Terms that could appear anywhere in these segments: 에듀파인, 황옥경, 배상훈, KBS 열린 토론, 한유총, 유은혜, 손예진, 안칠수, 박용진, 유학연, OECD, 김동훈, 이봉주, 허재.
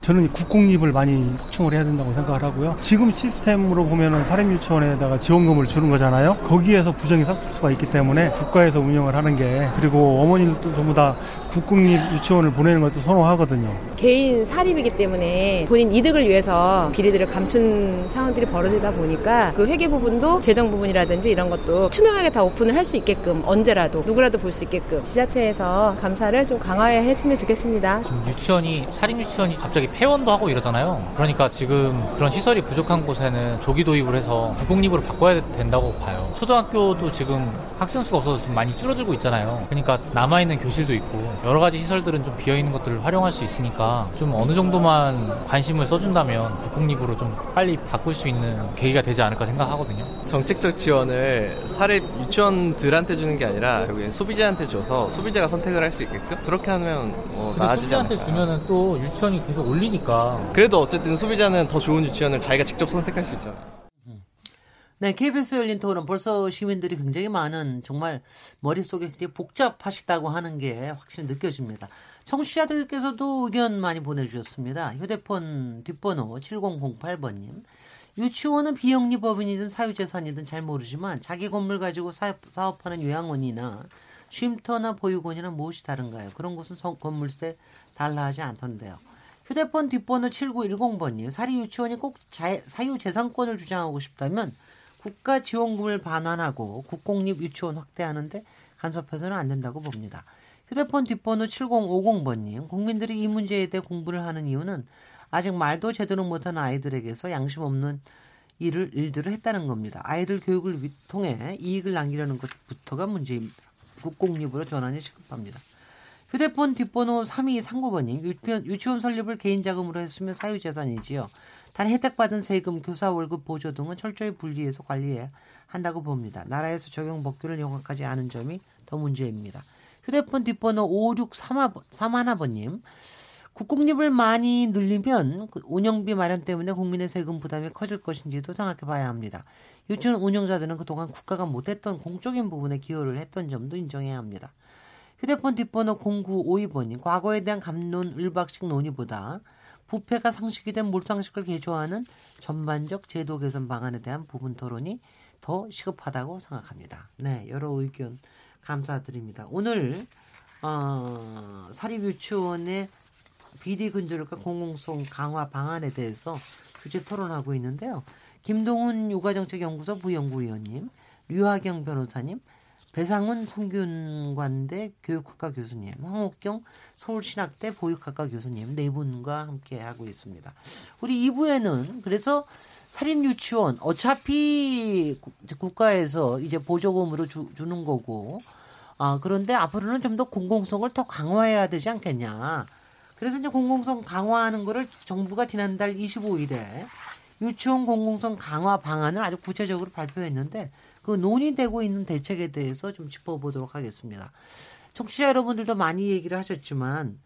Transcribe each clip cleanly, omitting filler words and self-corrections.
저는 국공립을 많이 확충을 해야 된다고 생각을 하고요. 지금 시스템으로 보면은 사립유치원에다가 지원금을 주는 거잖아요. 거기에서 부정이 싹쓸 수가 있기 때문에 국가에서 운영을 하는 게, 그리고 어머니들도 전부 다 국공립 유치원을 보내는 것도 선호하거든요. 개인 사립이기 때문에 본인 이득을 위해서 비리들을 감춘 상황들이 벌어지다 보니까 그 회계 부분도 재정 부분이라든지 이런 것도 투명하게 다 오픈을 할 수 있게끔, 언제라도 누구라도 볼 수 있게끔 지자체에서 감사를 좀 강화했으면 좋겠습니다. 지금 유치원이, 사립유치원이 갑자기 폐원도 하고 이러잖아요. 그러니까 지금 그런 시설이 부족한 곳에는 조기 도입을 해서 국공립으로 바꿔야 된다고 봐요. 초등학교도 지금 학생 수가 없어서 지금 많이 줄어들고 있잖아요. 그러니까 남아있는 교실도 있고 여러 가지 시설들은 좀 비어있는 것들을 활용할 수 있으니까 좀 어느 정도만 관심을 써준다면 국공립으로 좀 빨리 바꿀 수 있는 계기가 되지 않을까 생각하거든요. 정책적 지원을 사립 유치원들한테 주는 게 아니라 여기 소비자한테 줘서 소비자가 선택을 할 수 있게끔 그렇게 하면 나아지지 않을까. 소비자한테 주면은 또 유치원이 계속 올리니까. 그래도 어쨌든 소비자는 더 좋은 유치원을 자기가 직접 선택할 수 있잖아요. 네, KBS 열린 토론, 벌써 시민들이 굉장히 많은, 정말 머릿속에 굉장히 복잡하시다고 하는 게 확실히 느껴집니다. 청취자들께서도 의견 많이 보내주셨습니다. 휴대폰 뒷번호 7008번님. 유치원은 비영리법인이든 사유재산이든 잘 모르지만 자기 건물 가지고 사업하는 요양원이나 쉼터나 보육원이나 무엇이 다른가요? 그런 곳은 건물세 달라하지 않던데요. 휴대폰 뒷번호 7910번님. 사립유치원이 꼭 사유재산권을 주장하고 싶다면 국가지원금을 반환하고 국공립유치원 확대하는데 간섭해서는 안 된다고 봅니다. 휴대폰 뒷번호 7050번님. 국민들이 이 문제에 대해 공부를 하는 이유는 아직 말도 제대로 못한 아이들에게서 양심 없는 일들을 했다는 겁니다. 아이들 교육을 통해 이익을 남기려는 것부터가 문제입니다. 국공립으로 전환이 시급합니다. 휴대폰 뒷번호 3239번님. 유치원 설립을 개인자금으로 했으면 사유재산이지요. 단 혜택받은 세금, 교사 월급 보조 등은 철저히 분리해서 관리해야 한다고 봅니다. 나라에서 적용 법규를 영각하지 않은 점이 더 문제입니다. 휴대폰 뒷번호 5631번님. 국공립을 많이 늘리면 운영비 마련 때문에 국민의 세금 부담이 커질 것인지도 생각해 봐야 합니다. 유치원 운영자들은 그동안 국가가 못했던 공적인 부분에 기여를 했던 점도 인정해야 합니다. 휴대폰 뒷번호 0952번님. 과거에 대한 갑론 을박식 논의보다 부패가 상식이 된 몰상식을 개조하는 전반적 제도 개선 방안에 대한 부분 토론이 더 시급하다고 생각합니다. 네, 여러 의견 감사드립니다. 오늘 사립유치원의 비리 근절과 공공성 강화 방안에 대해서 주제 토론하고 있는데요. 김동훈 육아정책연구소 부연구위원님, 유학연 변호사님, 배상훈 성균관대 교육학과 교수님, 황옥경 서울신학대 보육학과 교수님 네 분과 함께하고 있습니다. 우리 2부에는 그래서 사립유치원 어차피 국가에서 이제 보조금으로 주는 거고, 그런데 앞으로는 좀 더 공공성을 더 강화해야 되지 않겠냐. 그래서 이제 공공성 강화하는 거를 정부가 지난달 25일에 유치원 공공성 강화 방안을 아주 구체적으로 발표했는데 그 논의되고 있는 대책에 대해서 좀 짚어보도록 하겠습니다. 청취자 여러분들도 많이 얘기를 하셨지만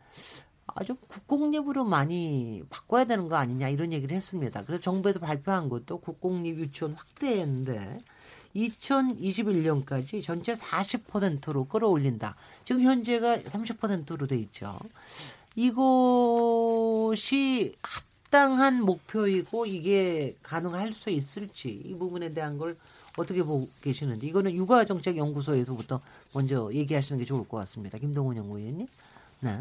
아주 국공립으로 많이 바꿔야 되는 거 아니냐 이런 얘기를 했습니다. 그래서 정부에서 발표한 것도 국공립 유치원 확대했는데 2021년까지 전체 40%로 끌어올린다. 지금 현재가 30%로 돼 있죠. 이것이 합당한 목표이고 이게 가능할 수 있을지 이 부분에 대한 걸 어떻게 보고 계시는지, 이거는 육아정책연구소에서부터 먼저 얘기하시는 게 좋을 것 같습니다. 김동훈 연구위원님. 네.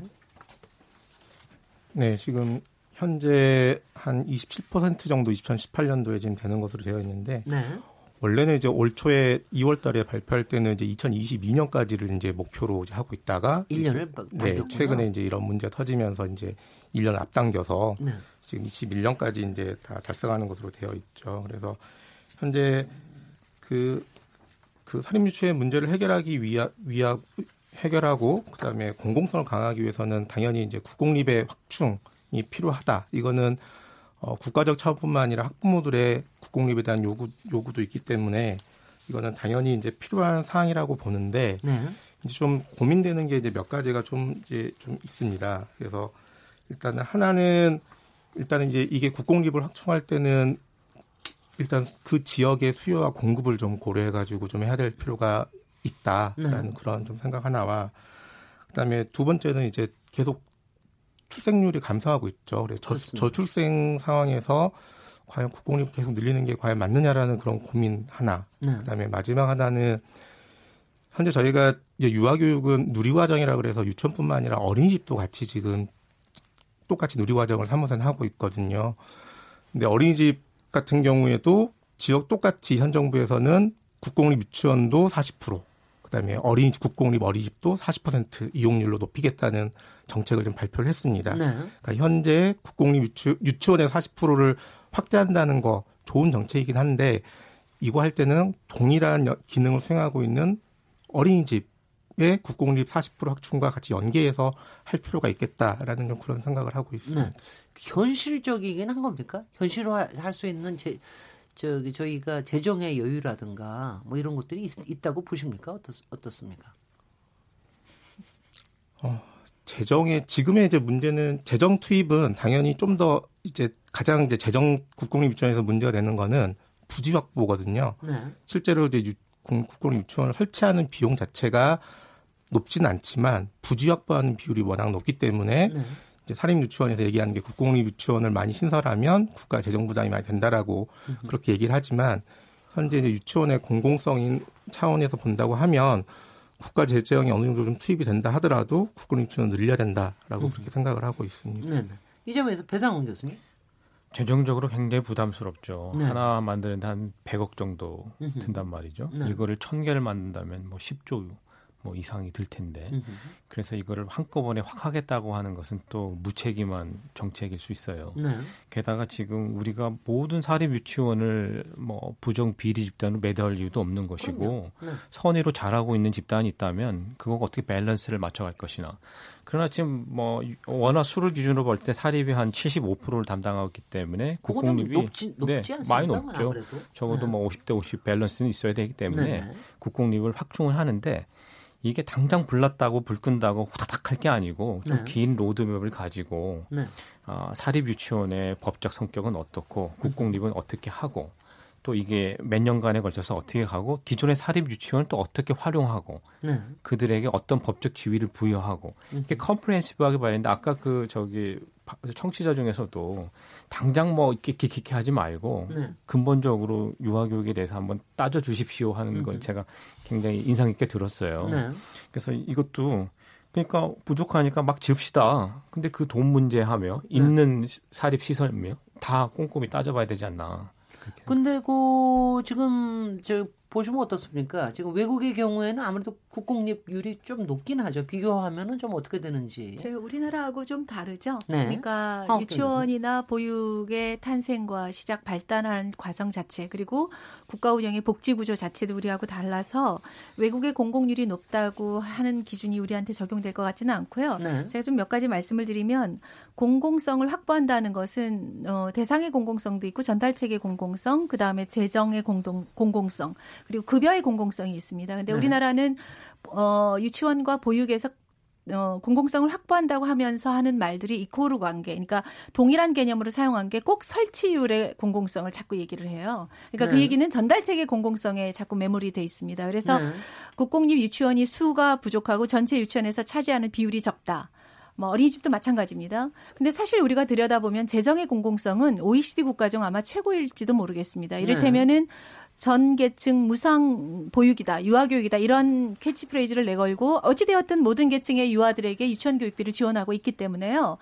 네, 지금 현재 한 27% 정도 2018년도에 지금 되는 것으로 되어 있는데, 네. 원래는 이제 올 초에 2월 달에 발표할 때는 이제 2022년까지를 이제 목표로 이제 하고 있다가 1년을 네, 최근에 이제 이런 문제가 터지면서 이제 1년을 앞당겨서 네. 지금 21년까지 이제 다 달성하는 것으로 되어 있죠. 그래서 현재 그 살인 유치의 문제를 해결하기 위하 해결하고 그다음에 공공성을 강화하기 위해서는 당연히 이제 국공립의 확충이 필요하다. 이거는 국가적 차원뿐만 아니라 학부모들의 국공립에 대한 요구도 있기 때문에 이거는 당연히 이제 필요한 사항이라고 보는데 네. 이제 좀 고민되는 게 이제 몇 가지가 좀 있습니다. 그래서 일단은 이제 이게 국공립을 확충할 때는 일단 그 지역의 수요와 공급을 좀 고려해가지고 좀 해야 될 필요가 있다라는 네. 그런 좀 생각 하나와 그다음에 두 번째는 이제 계속 출생률이 감소하고 있죠. 그래서 저출생 상황에서 과연 국공립 계속 늘리는 게 과연 맞느냐라는 그런 고민 하나. 네. 그다음에 마지막 하나는 현재 저희가 이제 유아교육은 누리과정이라 그래서 유치원뿐만 아니라 어린이집도 같이 지금 똑같이 누리과정을 사무소는 하고 있거든요. 근데 어린이집 같은 경우에도 지역 똑같이 현 정부에서는 국공립 유치원도 40%, 그다음에 국공립 어린이집도 40% 이용률로 높이겠다는 정책을 좀 발표를 했습니다. 네. 그러니까 현재 국공립 유치원의 40%를 확대한다는 거 좋은 정책이긴 한데 이거 할 때는 동일한 기능을 수행하고 있는 어린이집의 국공립 40% 확충과 같이 연계해서 할 필요가 있겠다라는 좀 그런 생각을 하고 있습니다. 네. 현실적이긴 한 겁니까? 현실화할 수 있는 저희가 재정의 여유라든가 뭐 이런 것들이 있다고 보십니까? 어떻습니까? 지금의 이제 문제는 재정 투입은 당연히 좀 더 이제 가장 이제 국공립 유치원에서 문제가 되는 거는 부지 확보거든요. 네. 실제로 이제 국공립 유치원을 설치하는 비용 자체가 높지는 않지만 부지 확보하는 비율이 워낙 높기 때문에 네. 사립 유치원에서 얘기하는 게 국공립 유치원을 많이 신설하면 국가 재정 부담이 많이 된다라고 그렇게 얘기를 하지만 현재 이제 유치원의 공공성인 차원에서 본다고 하면 국가 재정이 어느 정도 좀 투입이 된다 하더라도 국공립 유치원을 늘려야 된다라고 그렇게 생각을 하고 있습니다. 네네. 이 점에서 배상훈 교수님. 재정적으로 굉장히 부담스럽죠. 네. 하나 만드는데 한 100억 정도 든단 말이죠. 네. 이거를 1,000개를 만든다면 뭐 10조 이상이 들 텐데 그래서 이거를 한꺼번에 확 하겠다고 하는 것은 또 무책임한 정책일 수 있어요. 네. 게다가 지금 우리가 모든 사립 유치원을 부정 비리 집단으로 매도할 이유도 없는 것이고 네. 선의로 잘하고 있는 집단이 있다면 그거 어떻게 밸런스를 맞춰갈 것이나 그러나 지금 워낙 수를 기준으로 볼 때 사립이 한 75%를 담당하기 때문에 국공립이 높지 않습니까? 많이 높죠. 아무래도. 적어도 50대 50 밸런스는 있어야 되기 때문에 네. 국공립을 확충을 하는데 이게 당장 불났다고 불 끈다고 후다닥 할 게 아니고 좀 긴 네. 로드맵을 가지고 네. 사립 유치원의 법적 성격은 어떻고 국공립은 어떻게 하고 또 이게 몇 년간에 걸쳐서 어떻게 가고 기존의 사립 유치원을 또 어떻게 활용하고 네. 그들에게 어떤 법적 지위를 부여하고 이렇게 컴프리헨시브하게 봐야 되는데 아까 청취자 중에서도 당장 이렇게 기키키 하지 말고 네. 근본적으로 유아교육에 대해서 한번 따져주십시오 하는 걸 제가 굉장히 인상 있게 들었어요. 네. 그래서 이것도 그러니까 부족하니까 막 지읍시다. 근데 그 돈 문제하며 있는 네. 사립시설이며 다 꼼꼼히 따져봐야 되지 않나. 근데 지금 보시면 어떻습니까? 지금 외국의 경우에는 아무래도 국공립률이 좀 높긴 하죠. 비교하면은 좀 어떻게 되는지. 저희 우리나라하고 좀 다르죠. 네. 그러니까 유치원이나 보육의 탄생과 시작 발달한 과정 자체 그리고 국가 운영의 복지 구조 자체도 우리하고 달라서 외국의 공공률이 높다고 하는 기준이 우리한테 적용될 것 같지는 않고요. 네. 제가 좀 몇 가지 말씀을 드리면 공공성을 확보한다는 것은 대상의 공공성도 있고 전달책의 공공성, 그다음에 재정의 공공성. 그리고 급여의 공공성이 있습니다. 그런데 네. 우리나라는 유치원과 보육에서 공공성을 확보한다고 하면서 하는 말들이 이코르 관계, 그러니까 동일한 개념으로 사용한 게 꼭 설치율의 공공성을 자꾸 얘기를 해요. 그러니까 네. 그 얘기는 전달책의 공공성에 자꾸 매몰이 돼 있습니다. 그래서 네. 국공립 유치원이 수가 부족하고 전체 유치원에서 차지하는 비율이 적다. 어린이집도 마찬가지입니다. 근데 사실 우리가 들여다보면 재정의 공공성은 OECD 국가 중 아마 최고일지도 모르겠습니다. 이를테면은 전 계층 무상 보육이다, 유아교육이다 이런 캐치프레이즈를 내걸고 어찌되었든 모든 계층의 유아들에게 유치원 교육비를 지원하고 있기 때문에요.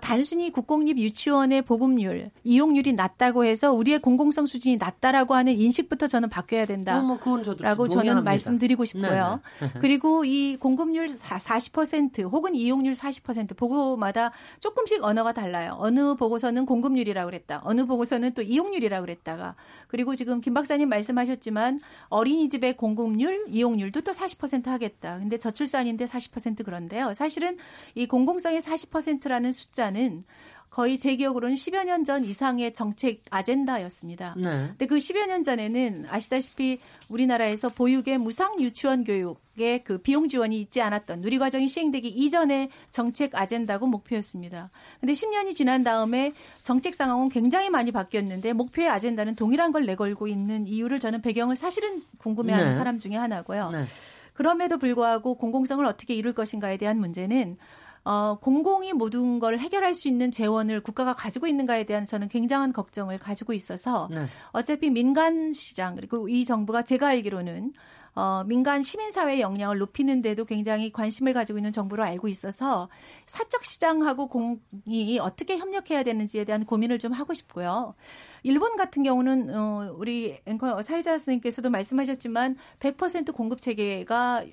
단순히 국공립 유치원의 보급률, 이용률이 낮다고 해서 우리의 공공성 수준이 낮다라고 하는 인식부터 저는 바뀌어야 된다라고 저는 말씀드리고 싶고요. 네네. 그리고 이 공급률 40% 혹은 이용률 40% 보고마다 조금씩 언어가 달라요. 어느 보고서는 공급률이라고 그랬다. 어느 보고서는 또 이용률이라고 그랬다가. 그리고 지금 김 박사님 말씀하셨지만 어린이집의 공급률, 이용률도 또 40% 하겠다. 근데 저출산인데 40% 그런데요. 사실은 이 공공성의 40%라는 숫자는 거의 제 기억으로는 10여 년 전 이상의 정책 아젠다였습니다. 그런데 네. 그 10여 년 전에는 아시다시피 우리나라에서 보육의 무상 유치원 교육의 그 비용 지원이 있지 않았던 누리과정이 시행되기 이전의 정책 아젠다고 목표였습니다. 그런데 10년이 지난 다음에 정책 상황은 굉장히 많이 바뀌었는데 목표의 아젠다는 동일한 걸 내걸고 있는 이유를 저는 배경을 사실은 궁금해하는 네. 사람 중에 하나고요. 네. 그럼에도 불구하고 공공성을 어떻게 이룰 것인가에 대한 문제는 공공이 모든 걸 해결할 수 있는 재원을 국가가 가지고 있는가에 대한 저는 굉장한 걱정을 가지고 있어서 네. 어차피 민간 시장 그리고 이 정부가 제가 알기로는 민간 시민사회의 역량을 높이는 데도 굉장히 관심을 가지고 있는 정부로 알고 있어서 사적 시장하고 공이 어떻게 협력해야 되는지에 대한 고민을 좀 하고 싶고요. 일본 같은 경우는 우리 앵커 사회자 선생님께서도 말씀하셨지만 100% 공급체계가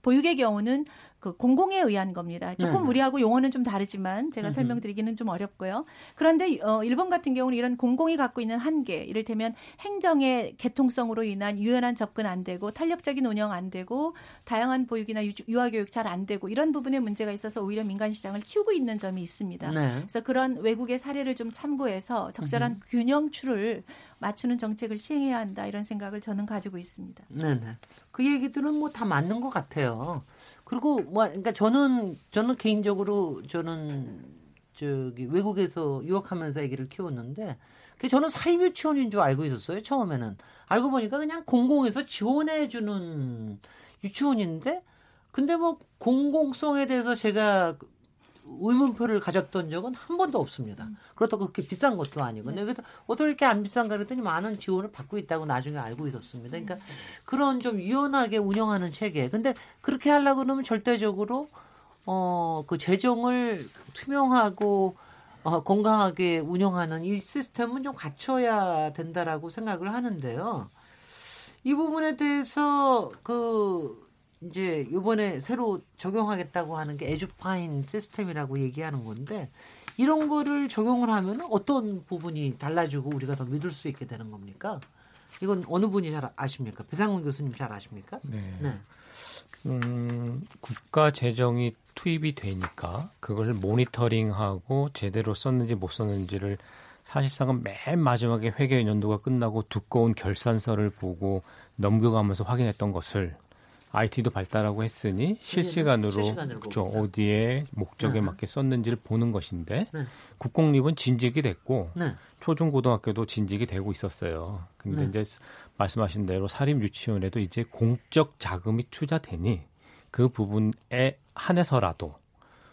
보육의 경우는 그 공공에 의한 겁니다. 조금 우리하고 용어는 좀 다르지만 제가 설명드리기는 좀 어렵고요. 그런데 일본 같은 경우는 이런 공공이 갖고 있는 한계, 이를테면 행정의 개통성으로 인한 유연한 접근 안 되고 탄력적인 운영 안 되고 다양한 보육이나 유아교육 잘 안 되고 이런 부분에 문제가 있어서 오히려 민간 시장을 키우고 있는 점이 있습니다. 네. 그래서 그런 외국의 사례를 좀 참고해서 적절한 균형추를 맞추는 정책을 시행해야 한다 이런 생각을 저는 가지고 있습니다. 네네. 그 얘기들은 뭐 다 맞는 것 같아요. 그리고 뭐 그러니까 저는 개인적으로 저기 외국에서 유학하면서 아기를 키웠는데 그 저는 사립 유치원인 줄 알고 있었어요. 처음에는 알고 보니까 그냥 공공에서 지원해 주는 유치원인데 근데 뭐 공공성에 대해서 제가 의문표를 가졌던 적은 한 번도 없습니다. 그렇다고 그렇게 비싼 것도 아니고. 네. 그래서 어떻게 이렇게 안 비싼가 그랬더니 많은 지원을 받고 있다고 나중에 알고 있었습니다. 그러니까 그런 좀 유연하게 운영하는 체계. 근데 그렇게 하려고 그러면 절대적으로 그 재정을 투명하고 건강하게 운영하는 이 시스템은 좀 갖춰야 된다라고 생각을 하는데요. 이 부분에 대해서 이제 이번에 새로 적용하겠다고 하는 게 에듀파인 시스템이라고 얘기하는 건데 이런 거를 적용을 하면 어떤 부분이 달라지고 우리가 더 믿을 수 있게 되는 겁니까? 이건 어느 분이 잘 아십니까? 배상훈 교수님 잘 아십니까? 네. 네. 국가 재정이 투입이 되니까 그걸 모니터링하고 제대로 썼는지 못 썼는지를 사실상은 맨 마지막에 회계연도가 끝나고 두꺼운 결산서를 보고 넘겨가면서 확인했던 것을 IT도 발달하고 했으니 실시간으로 그렇죠, 어디에 목적에 맞게 썼는지를 보는 것인데 국공립은 진직이 됐고 초중고등학교도 진직이 되고 있었어요. 근데 이제 말씀하신 대로 사립 유치원에도 이제 공적 자금이 투자되니 그 부분에 한해서라도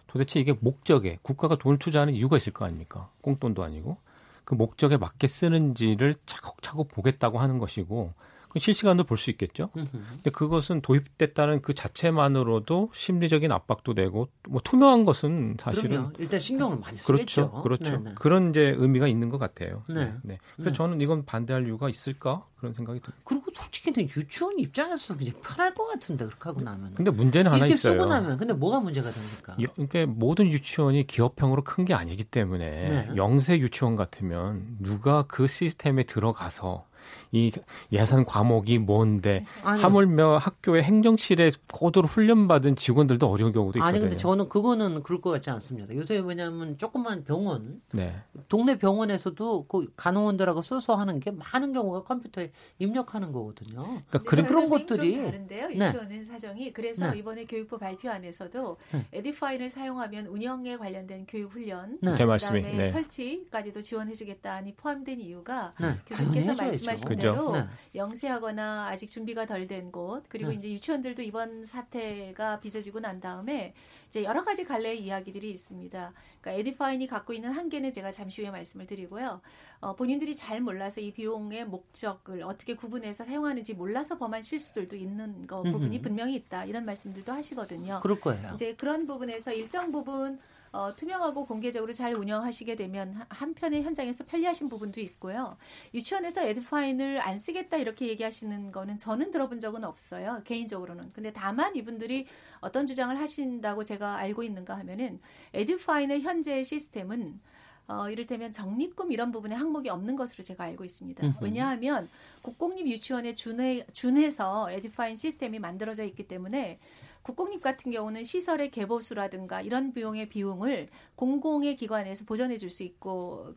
도대체 이게 목적에 국가가 돈을 투자하는 이유가 있을 거 아닙니까? 꽁돈도 아니고 그 목적에 맞게 쓰는지를 차곡차곡 보겠다고 하는 것이고 실시간도 볼 수 있겠죠. 근데 그것은 도입됐다는 그 자체만으로도 심리적인 압박도 되고 뭐 투명한 것은 사실은 그럼요. 일단 신경을 많이 쓰겠죠. 그렇죠. 그렇죠. 네네. 그런 이제 의미가 있는 것 같아요. 네. 네. 그래서 저는 이건 반대할 이유가 있을까 그런 생각이 듭니다. 그리고 솔직히 유치원 입장에서 그냥 편할 것 같은데 그렇게 하고 나면. 근데 문제는 하나 있어요. 이렇게 쓰고 나면 근데 뭐가 문제가 됩니까? 그러니까 모든 유치원이 기업형으로 큰 게 아니기 때문에 네. 영세 유치원 같으면 누가 그 시스템에 들어가서 이 예산 과목이 뭔데 아니, 하물며 학교의 행정실에 고도로 훈련받은 직원들도 어려운 경우도 있거든요. 아니 근데 저는 그거는 그럴 것 같지 않습니다. 요새 뭐냐면 조그만 병원 네. 동네 병원에서도 그 간호원들하고 써서 하는 게 많은 경우가 컴퓨터에 입력하는 거거든요. 그러니까 그런 것들이 좀 다른데요. 유치원은 네. 사정이 그래서 네. 이번에 교육부 발표안에서도 네. 에듀파인을 사용하면 운영에 관련된 교육 훈련 네. 그다음에 네. 설치까지도 지원해주겠다니 포함된 이유가 네. 교수님께서 말씀하신 대로 네. 영세하거나 아직 준비가 덜 된 곳 그리고 네. 이제 유치원들도 이번 사태가 빚어지고 난 다음에 이제 여러 가지 갈래의 이야기들이 있습니다. 그러니까 에듀파인이 갖고 있는 한계는 제가 잠시 후에 말씀을 드리고요. 본인들이 잘 몰라서 이 비용의 목적을 어떻게 구분해서 사용하는지 몰라서 범한 실수들도 있는 부분이 분명히 있다. 이런 말씀들도 하시거든요. 그럴 거예요. 이제 그런 부분에서 일정 부분 투명하고 공개적으로 잘 운영하시게 되면 한편의 현장에서 편리하신 부분도 있고요. 유치원에서 에듀파인을 안 쓰겠다 이렇게 얘기하시는 거는 저는 들어본 적은 없어요. 개인적으로는. 근데 다만 이분들이 어떤 주장을 하신다고 제가 알고 있는가 하면은 에듀파인의 현재 시스템은 이를테면 적립금 이런 부분에 항목이 없는 것으로 제가 알고 있습니다. 왜냐하면 국공립 유치원에 준해서 에듀파인 시스템이 만들어져 있기 때문에 국공립 같은 경우는 시설의 개보수라든가 이런 비용의 비용을 공공의 기관에서 보전해 줄 수 있고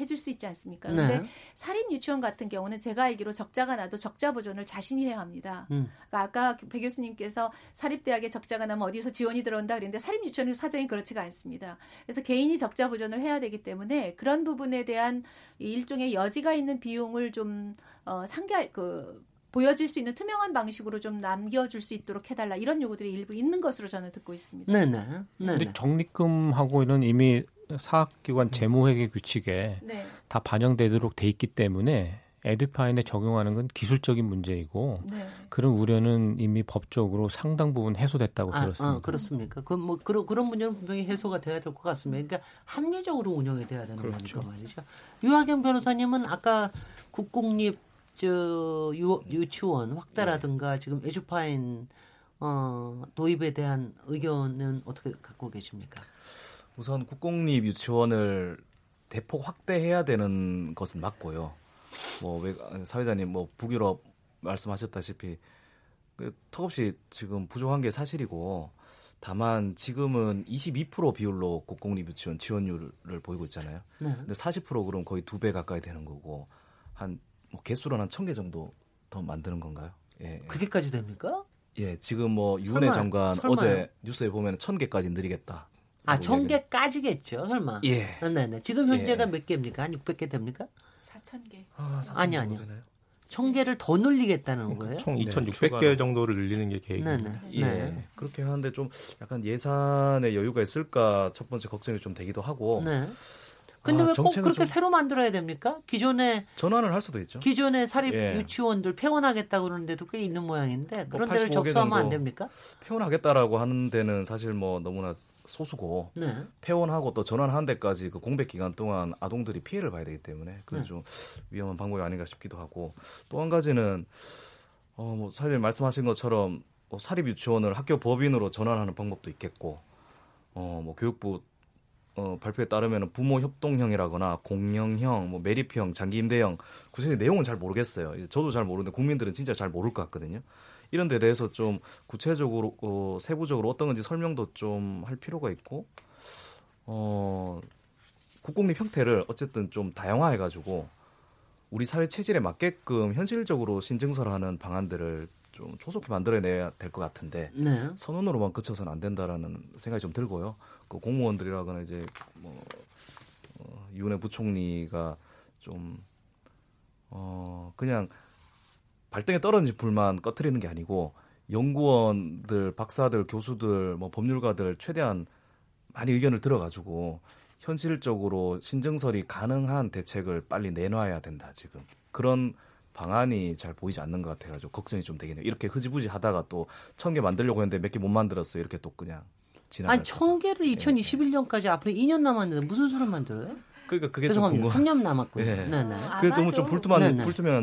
해줄 수 있지 않습니까? 그런데 네. 사립 유치원 같은 경우는 제가 알기로 적자가 나도 적자 보전을 자신이 해야 합니다. 그러니까 아까 배 교수님께서 사립대학에 적자가 나면 어디서 지원이 들어온다 그랬는데 사립 유치원은 사정이 그렇지가 않습니다. 그래서 개인이 적자 보전을 해야 되기 때문에 그런 부분에 대한 일종의 여지가 있는 비용을 좀 보여질 수 있는 투명한 방식으로 좀 남겨줄 수 있도록 해달라 이런 요구들이 일부 있는 것으로 저는 듣고 있습니다. 네네. 근데 적립금하고는 이미 사학기관 재무회계 규칙에 네. 다 반영되도록 돼 있기 때문에 에듀파인에 적용하는 건 기술적인 문제이고 네. 그런 우려는 이미 법적으로 상당 부분 해소됐다고 들었습니다. 그렇습니까? 그런 문제는 분명히 해소가 돼야 될 것 같습니다. 그러니까 합리적으로 운영이 돼야 되는 그렇죠. 거니까 말이죠. 유학연 변호사님은 아까 국공립 유치원 확대라든가 네. 지금 에듀파인 도입에 대한 의견은 어떻게 갖고 계십니까? 우선 국공립 유치원을 대폭 확대해야 되는 것은 맞고요. 사회자님 북유럽 말씀하셨다시피 턱없이 지금 부족한 게 사실이고 다만 지금은 22% 비율로 국공립 유치원 지원율을 보이고 있잖아요. 네. 근데 40% 그럼 거의 2배 가까이 되는 거고 한 개수로는 한 1,000개 정도 더 만드는 건가요? 예. 그게까지 됩니까? 예, 지금 유은혜 장관 어제 뉴스에 보면 1,000개까지 늘리겠다. 1,000개까지겠죠, 설마. 예. 네. 지금 현재가 몇 개입니까? 한 600개 됩니까? 4,000개. 아니요. 1,000개를 더 늘리겠다는 거예요? 총 2,600개 정도를 늘리는 게 계획입니다. 네. 예. 그렇게 하는데 좀 약간 예산에 여유가 있을까 첫 번째 걱정이 좀 되기도 하고. 네. 근데 왜 꼭 그렇게 새로 만들어야 됩니까? 기존에 전환을 할 수도 있죠. 기존에 사립 유치원들 폐원하겠다고 그러는데도 꽤 있는 모양인데 그런 데를 접수하면 안 됩니까? 폐원하겠다라고 하는 데는 사실 너무나 소수고 네. 폐원하고 또 전환하는 데까지 그 공백 기간 동안 아동들이 피해를 봐야 되기 때문에 그게 좀 위험한 방법이 아닌가 싶기도 하고 또 한 가지는 사실 말씀하신 것처럼 사립 유치원을 학교 법인으로 전환하는 방법도 있겠고 교육부 발표에 따르면 부모 협동형이라거나 공영형, 매립형, 장기 임대형 구체적인 내용은 잘 모르겠어요. 저도 잘 모르는데 국민들은 진짜 잘 모를 것 같거든요. 이런 데 대해서 좀 구체적으로 세부적으로 어떤 건지 설명도 좀 할 필요가 있고 국공립 형태를 어쨌든 좀 다양화해가지고 우리 사회 체질에 맞게끔 현실적으로 신증설하는 방안들을 좀 조속히 만들어내야 될 것 같은데 네. 선언으로만 그쳐서는 안 된다라는 생각이 좀 들고요. 그 공무원들이라거나 이제 유은혜 부총리가 좀 그냥 발등에 떨어진 불만 꺼트리는 게 아니고 연구원들, 박사들, 교수들, 법률가들 최대한 많이 의견을 들어가지고 현실적으로 신증설이 가능한 대책을 빨리 내놔야 된다 지금 그런. 방안이 잘 보이지 않는 것 같아가지고 걱정이 좀 되겠네요. 이렇게 흐지부지 하다가 또 1,000개 만들려고 했는데 몇 개 못 만들었어요. 이렇게 또 그냥 지나가요. 1,000개를 2021년까지 앞으로 2년 남았는데 무슨 수를 만들어요? 그러니까 그게 죄송합니다. 좀 3년 남았고요. 네. 네. 그게 너무 좀 불투명한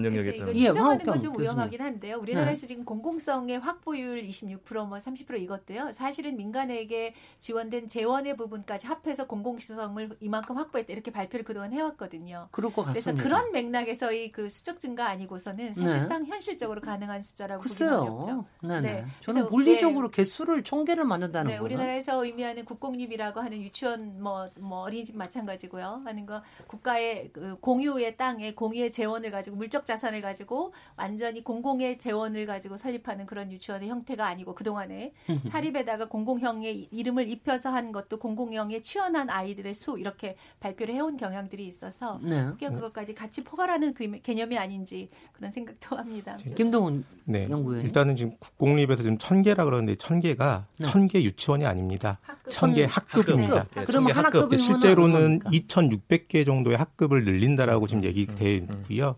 영역이었다는. 예, 황옥경 건 좀 위험하긴 한데요. 우리나라에서 네. 지금 공공성의 확보율 26% 30% 이것도요. 사실은 민간에게 지원된 재원의 부분까지 합해서 공공성을 이만큼 확보했다 이렇게 발표를 그동안 해왔거든요. 그럴 것 같습니다. 그래서 그런 맥락에서의 그 수적 증가 아니고서는 사실상 네. 현실적으로 가능한 숫자라고 보기는 어렵죠. 네. 저는 물리적으로 네. 개수를 1,000개를 만든다는 네. 거는. 우리나라에서 의미하는 국공립이라고 하는 유치원 어린이집 마찬가지고요. 하는 거 국가의 공유의 땅에 공유의 재원을 가지고 물적 자산을 가지고 완전히 공공의 재원을 가지고 설립하는 그런 유치원의 형태가 아니고 그동안에 사립에다가 공공형의 이름을 입혀서 한 것도 공공형에 취연한 아이들의 수 이렇게 발표를 해온 경향들이 있어서 네. 그게 그것까지 같이 포괄하는 개념이 아닌지 그런 생각도 합니다. 김동훈 네. 연구위원 일단은 지금 국공립에서 지금 1,000개라 그러는데 1,000개가 1,000개 유치원입니다. 아닙니다. 1,000개 학급입니다. 네. 그러면 학급 실제로는 2,600개 정도의 학급을 늘린다라고 지금 얘기돼 있고요.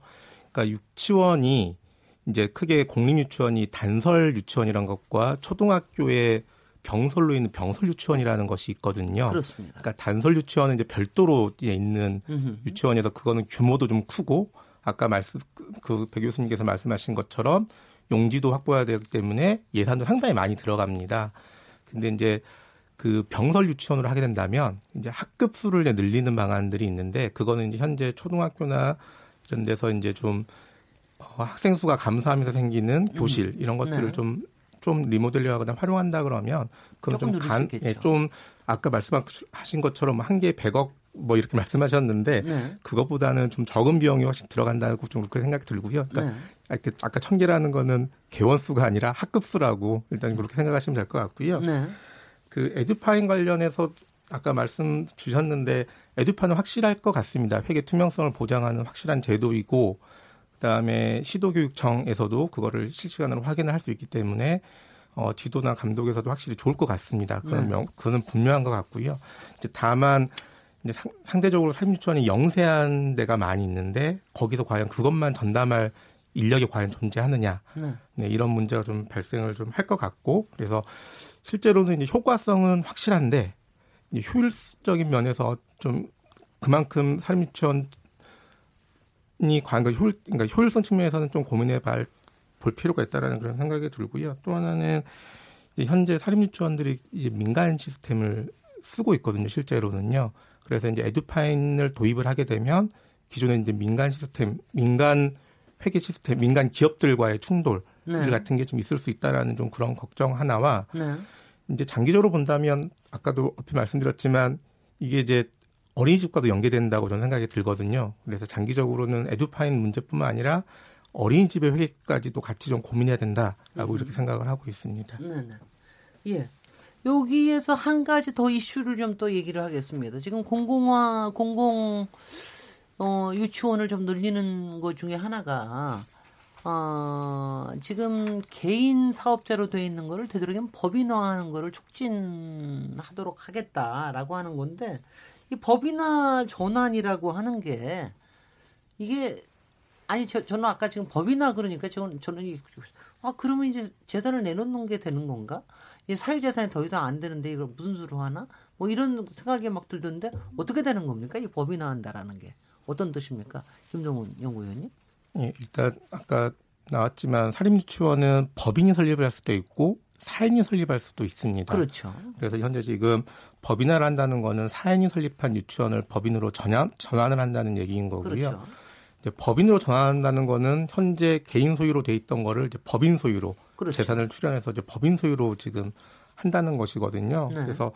그러니까 유치원이 이제 크게 공립 유치원이 단설 유치원이란 것과 초등학교의 병설로 있는 병설 유치원이라는 것이 있거든요. 그렇습니다. 그러니까 단설 유치원은 이제 별도로 있는 유치원에서 그거는 규모도 좀 크고 아까 말씀 그 배 교수님께서 말씀하신 것처럼 용지도 확보해야 되기 때문에 예산도 상당히 많이 들어갑니다. 근데 이제 그 병설 유치원으로 하게 된다면 이제 학급 수를 늘리는 방안들이 있는데 그거는 이제 현재 초등학교나 이런 데서 이제 좀 학생 수가 감소하면서 생기는 교실 이런 것들을 좀 리모델링하거나 활용한다 그러면 그건 좀 아까 말씀하신 것처럼 한 개에 100억 뭐 이렇게 말씀하셨는데 그것보다는 좀 적은 비용이 훨씬 들어간다고 좀 그렇게 생각이 들고요. 그러니까 아까 1,000개라는 거는 개원수가 아니라 학급수라고 일단 그렇게 생각하시면 될 것 같고요. 그 에듀파인 관련해서 아까 말씀 주셨는데 에듀파인은 확실할 것 같습니다. 회계 투명성을 보장하는 확실한 제도이고 그다음에 시도교육청에서도 그거를 실시간으로 확인을 할 수 있기 때문에 지도나 감독에서도 확실히 좋을 것 같습니다. 그건 분명한 것 같고요. 이제 다만 이제 상대적으로 사립유치원이 영세한 데가 많이 있는데 거기서 과연 그것만 전담할 인력이 과연 존재하느냐 이런 문제가 좀 발생을 좀 할 것 같고 그래서 실제로는 이제 효과성은 확실한데 이제 효율적인 면에서 좀 그만큼 사립유치원 그러니까 효율성 측면에서는 좀 고민해볼 필요가 있다라는 그런 생각이 들고요. 또 하나는 현재 사립유치원들이 이제 민간 시스템을 쓰고 있거든요. 실제로는요. 그래서 이제 에듀파인을 도입을 하게 되면 기존의 이제 민간 시스템, 민간 회계 시스템, 민간 기업들과의 충돌 같은 게 좀 있을 수 있다라는 좀 그런 걱정 하나와 이제 장기적으로 본다면 아까도 어피 말씀드렸지만 이게 이제 어린이집과도 연계된다고 저는 생각이 들거든요. 그래서 장기적으로는 에듀파인 문제뿐만 아니라 어린이집의 회계까지도 같이 좀 고민해야 된다라고 이렇게 생각을 하고 있습니다. 네네. 예. 여기에서 한 가지 더 이슈를 좀 또 얘기를 하겠습니다. 지금 유치원을 좀 늘리는 것 중에 하나가 지금 개인 사업자로 돼 있는 거를 되도록이면 법인화하는 거를 촉진하도록 하겠다라고 하는 건데 이 법인화 전환이라고 하는 게 이게 아니 저는 아까 지금 법인화 그러니까 저는 그러면 이제 재산을 내놓는 게 되는 건가? 이 사유재산이 더 이상 안 되는데 이걸 무슨 수로 하나? 뭐 이런 생각이 막 들던데 어떻게 되는 겁니까? 이 법인화한다라는 게 어떤 뜻입니까? 김동훈 연구위원님. 예, 일단 아까 나왔지만 사립유치원은 법인이 설립을 할 수도 있고 사인이 설립할 수도 있습니다. 그렇죠. 그래서 현재 지금 법인화를 한다는 거는 사인이 설립한 유치원을 법인으로 전환을 한다는 얘기인 거고요. 그렇죠. 이제 법인으로 전환한다는 거는 현재 개인 소유로 돼 있던 거를 이제 법인 소유로 그렇죠. 재산을 출연해서 이제 법인 소유로 지금 한다는 것이거든요. 네. 그래서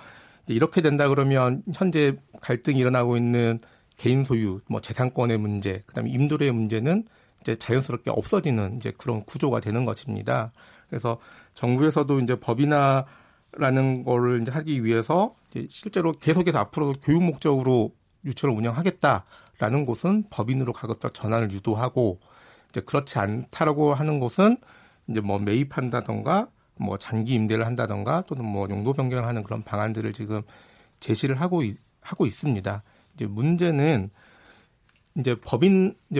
이제 이렇게 된다 그러면 현재 갈등이 일어나고 있는 개인 소유, 뭐 재산권의 문제, 그다음에 임도료의 문제는 이제 자연스럽게 없어지는 이제 그런 구조가 되는 것입니다. 그래서 정부에서도 이제 법인화라는 거를 이제 하기 위해서 이제 실제로 계속해서 앞으로 교육 목적으로 유치원을 운영하겠다라는 곳은 법인으로 가급적 전환을 유도하고 이제 그렇지 않다라고 하는 곳은 이제 뭐 매입한다던가 뭐 장기 임대를 한다던가 또는 뭐 용도 변경을 하는 그런 방안들을 지금 제시를 하고 있습니다. 이제 문제는 이제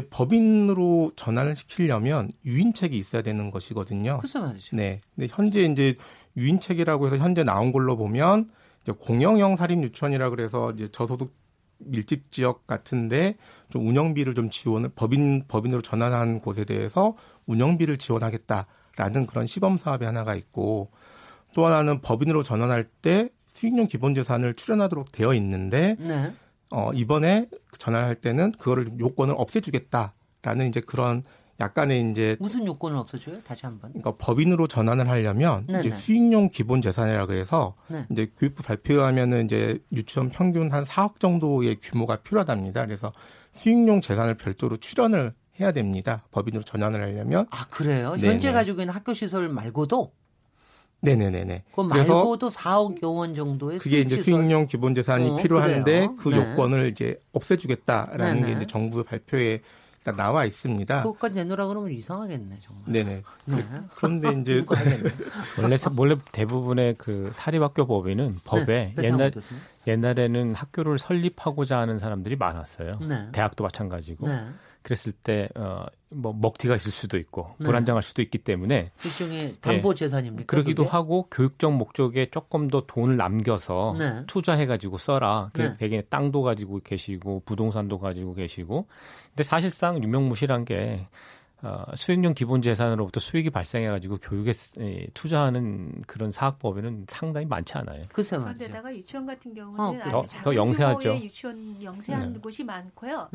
법인으로 전환을 시키려면 유인책이 있어야 되는 것이거든요. 그렇죠, 말이죠. 네. 근데 현재 이제 유인책이라고 해서 현재 나온 걸로 보면 이제 공영형 사립 유치원이라 그래서 이제 저소득 밀집 지역 같은데 좀 운영비를 좀 지원을 법인으로 전환한 곳에 대해서 운영비를 지원하겠다라는 그런 시범 사업이 하나가 있고 또 하나는 법인으로 전환할 때 수익용 기본재산을 출연하도록 되어 있는데. 네. 이번에 전환할 때는 그거를 요건을 없애주겠다라는 이제 그런 약간의 이제 무슨 요건을 없애줘요? 다시 한번. 그러니까 법인으로 전환을 하려면 이제 수익용 기본 재산이라고 해서 이제 교육부 발표하면은 이제 유치원 평균 한 4억 정도의 규모가 필요하답니다. 그래서 수익용 재산을 별도로 출연을 해야 됩니다. 법인으로 전환을 하려면. 아 그래요? 네네. 현재 가지고 있는 학교 시설 말고도. 네네네네. 그 말고도 4억 원 정도의 그게 이제 수익용 기본재산이 필요한데 그래요? 그 요건을 이제 없애주겠다라는 게 이제 정부 발표에 일단 나와 있습니다. 그것까지 내놓으라 그러면 이상하겠네 정말. 네네. 네. 그런데 이제 원래 대부분의 그 사립학교 법인은 법에 옛날에는 학교를 설립하고자 하는 사람들이 많았어요. 대학도 마찬가지고. 그랬을 때 뭐 먹튀가실 수도 있고 불안정할 수도 있기 때문에 일종의 담보 재산입니까? 그러기도 그게? 하고 교육적 목적에 조금 더 돈을 남겨서 투자해가지고 써라. 대개 땅도 가지고 계시고 부동산도 가지고 계시고. 근데 사실상 유명무실한 게 수익용 기본 재산으로부터 수익이 발생해가지고 교육에 투자하는 그런 사학법에는 상당히 많지 않아요. 그런데다가 유치원 같은 경우는 아주 작은 규모의 유치원 영세한 곳이 많고요.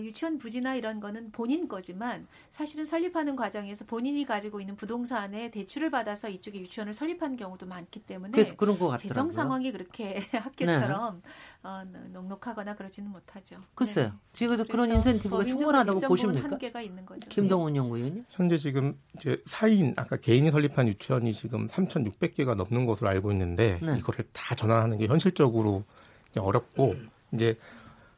유치원 부지나 이런 거는 본인 거지만 사실은 설립하는 과정에서 본인이 가지고 있는 부동산에 대출을 받아서 이쪽에 유치원을 설립한 경우도 많기 때문에 그래서 그런 것 같더라고요. 재정 상황이 그렇게 학계처럼 넉넉하거나 그러지는 못하죠. 글쎄요. 지금 그런 인센티브가 충분하다고 보십니까? 한계가 있는 거죠. 김동훈 연구위원님. 현재 지금 이제 사인 아까 개인이 설립한 유치원이 지금 3,600개가 넘는 것으로 알고 있는데 이거를 다 전환하는 게 현실적으로 어렵고 이제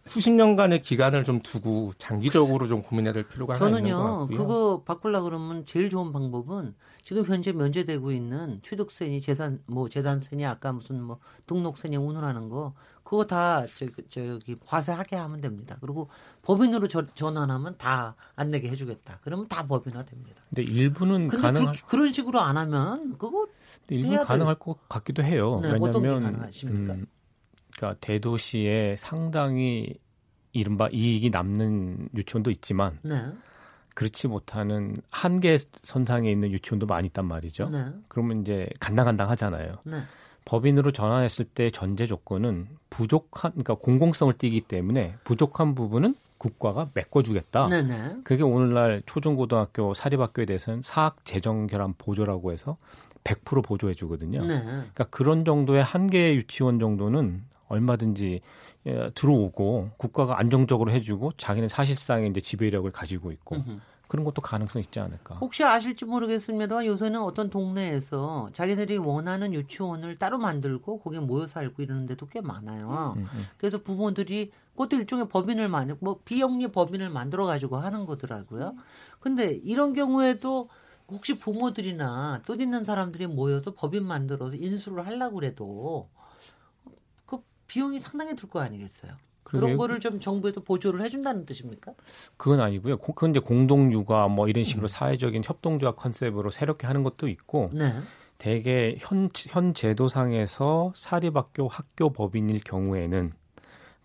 수십 년간의 기간을 좀 두고 장기적으로 좀 고민해야 될 필요가 하나 있는 것 같고요. 저는요. 그거 바꾸려고 그러면 제일 좋은 방법은 지금 현재 면제되고 있는 취득세니 재산세니 아까 무슨 등록세니 운운하는 거 그거 다 저기 과세하게 하면 됩니다. 그리고 법인으로 전환하면 다 안 내게 해주겠다. 그러면 다 법인화 됩니다. 근데 일부는 가능할 그런 식으로 안 하면 그거 일부 가능할 것 같기도 해요. 네, 왜냐하면 어떤 게 가능하십니까? 그러니까 대도시에 상당히 이른바 이익이 남는 유치원도 있지만 그렇지 못하는 한계 선상에 있는 유치원도 많이 있단 말이죠. 그러면 이제 간당간당 하잖아요. 법인으로 전환했을 때 전제 조건은 그러니까 공공성을 띠기 때문에 부족한 부분은 국가가 메꿔주겠다. 그게 오늘날 초중고등학교 사립학교에 대해서는 사학재정결함 보조라고 해서 100% 보조해 주거든요. 그러니까 그런 정도의 한 개의 유치원 정도는 얼마든지 들어오고 국가가 안정적으로 해주고 자기는 사실상의 이제 지배력을 가지고 있고 그런 것도 가능성이 있지 않을까. 혹시 아실지 모르겠습니다만 요새는 어떤 동네에서 자기들이 원하는 유치원을 따로 만들고 거기에 모여 살고 이러는 데도 꽤 많아요. 그래서 부모들이 그것도 일종의 법인을 비영리 법인을 만들어가지고 하는 거더라고요. 근데 이런 경우에도 혹시 부모들이나 뜻 있는 사람들이 모여서 법인 만들어서 인수를 하려고 해도 그 비용이 상당히 들 거 아니겠어요? 그런 거를 좀 정부에서 보조를 해준다는 뜻입니까? 그건 아니고요. 그건 이제 공동육아 뭐 이런 식으로 사회적인 협동조합 컨셉으로 새롭게 하는 것도 있고 대개 현 제도상에서 사립학교 학교 법인일 경우에는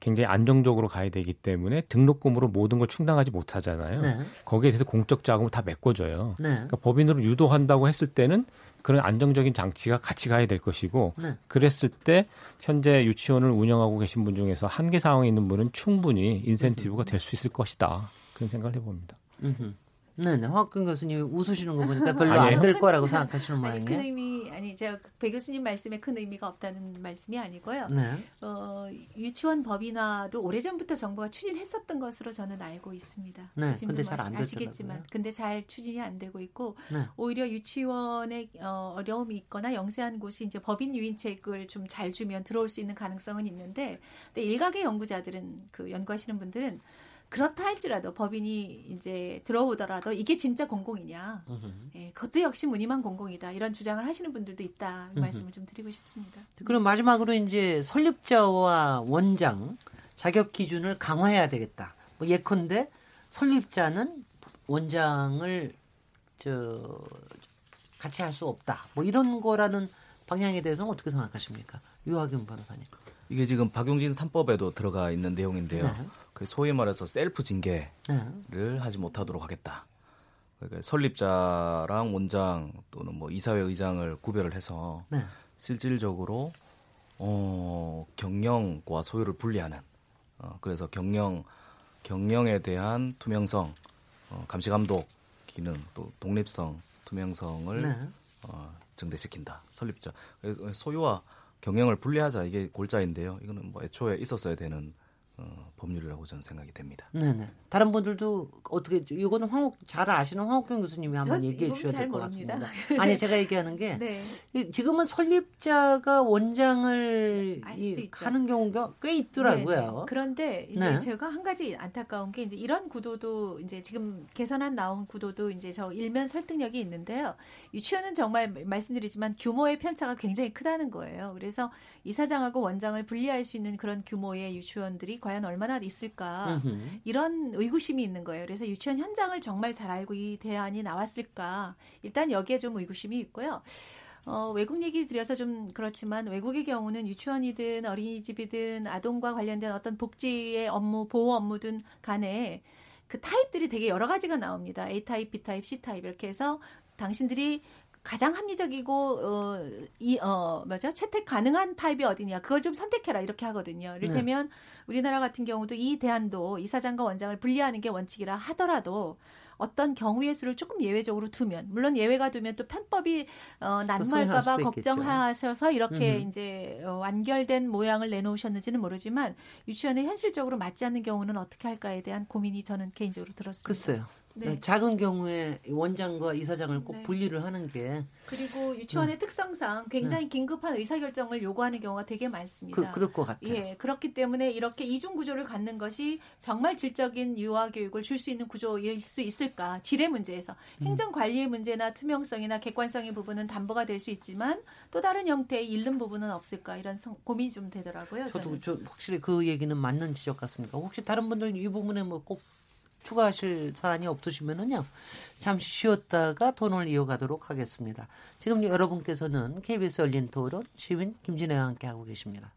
굉장히 안정적으로 가야 되기 때문에 등록금으로 모든 걸 충당하지 못하잖아요. 거기에 대해서 공적 자금을 다 메꿔줘요. 그러니까 법인으로 유도한다고 했을 때는 그런 안정적인 장치가 같이 가야 될 것이고 그랬을 때 현재 유치원을 운영하고 계신 분 중에서 한계 상황에 있는 분은 충분히 인센티브가 될 수 있을 것이다. 그런 생각을 해봅니다. 네네. 황옥경 교수님 웃으시는 거 보니까 별로 안 될 거라고 생각하시는 모양이에요. 큰 의미 아니 제가 배 교수님 말씀에 큰 의미가 없다는 말씀이 아니고요. 유치원 법인화도 오래전부터 정부가 추진했었던 것으로 저는 알고 있습니다. 근데 잘 안 되시겠지만, 근데 잘 추진이 안 되고 있고 오히려 유치원에 어려움이 있거나 영세한 곳이 이제 법인 유인책을 좀 잘 주면 들어올 수 있는 가능성은 있는데, 근데 일각의 연구자들은 그 연구하시는 분들은. 그렇다 할지라도 법인이 이제 들어오더라도 이게 진짜 공공이냐, 예, 그것도 역시 무늬만 공공이다 이런 주장을 하시는 분들도 있다 말씀을 좀 드리고 싶습니다. 그럼 마지막으로 이제 설립자와 원장 자격 기준을 강화해야 되겠다. 뭐 예컨대 설립자는 원장을 같이 할 수 없다. 뭐 이런 거라는 방향에 대해서는 어떻게 생각하십니까, 유학연 변호사님? 이게 지금 박용진 3법에도 들어가 있는 내용인데요. 소위 말해서 셀프 징계를 하지 못하도록 하겠다. 그러니까 설립자랑 원장 또는 뭐 이사회 의장을 구별을 해서 실질적으로 경영과 소유를 분리하는. 그래서 경영에 대한 투명성, 감시감독 기능, 또 독립성, 투명성을 증대시킨다. 설립자 그래서 소유와 경영을 분리하자 이게 골자인데요. 이거는 뭐 애초에 있었어야 되는 법률이라고 저는 생각이 됩니다. 네네. 다른 분들도 어떻게 이거는 잘 아시는 황옥경 교수님이 한번 얘기해 주셔야 될 것 같습니다. 아니 제가 얘기하는 게 지금은 설립자가 원장을 하는 경우가 꽤 있더라고요. 그런데 이제 제가 한 가지 안타까운 게 이제 이런 구도도 이제 지금 개선한 나온 구도도 이제 저 일면 설득력이 있는데요. 유치원은 정말 말씀드리지만 규모의 편차가 굉장히 크다는 거예요. 그래서 이사장하고 원장을 분리할 수 있는 그런 규모의 유치원들이 과연 얼마나 있을까 이런 의구심이 있는 거예요. 그래서 유치원 현장을 정말 잘 알고 이 대안이 나왔을까 일단 여기에 좀 의구심이 있고요. 외국 얘기 드려서 좀 그렇지만 외국의 경우는 유치원이든 어린이집이든 아동과 관련된 어떤 복지의 업무, 보호 업무든 간에 그 타입들이 되게 여러 가지가 나옵니다. A타입, B타입, C타입 이렇게 해서 당신들이 가장 합리적이고 채택 가능한 타입이 어디냐 그걸 좀 선택해라 이렇게 하거든요. 이를테면 우리나라 같은 경우도 이 대안도 이사장과 원장을 분리하는 게 원칙이라 하더라도 어떤 경우의 수를 조금 예외적으로 두면 물론 예외가 두면 또 편법이 난무할까 봐 걱정하셔서 이렇게 이제 완결된 모양을 내놓으셨는지는 모르지만 유치원에 현실적으로 맞지 않는 경우는 어떻게 할까에 대한 고민이 저는 개인적으로 들었습니다. 글쎄요. 네. 작은 경우에 원장과 이사장을 꼭 분리를 하는 게 그리고 유치원의 특성상 굉장히 긴급한 의사결정을 요구하는 경우가 되게 많습니다. 그럴 것 같아요. 예, 그렇기 때문에 이렇게 이중구조를 갖는 것이 정말 질적인 유아교육을 줄 수 있는 구조일 수 있을까. 질의 문제에서 행정관리의 문제나 투명성이나 객관성의 부분은 담보가 될 수 있지만 또 다른 형태의 잃는 부분은 없을까 이런 고민이 좀 되더라고요. 저도 확실히 그 얘기는 맞는 지적 같습니다. 혹시 다른 분들 이 부분에 뭐 꼭 추가하실 사안이 없으시면은요 잠시 쉬었다가 토론을 이어가도록 하겠습니다. 지금 여러분께서는 KBS 열린 토론 시민 김진애와 함께 하고 계십니다.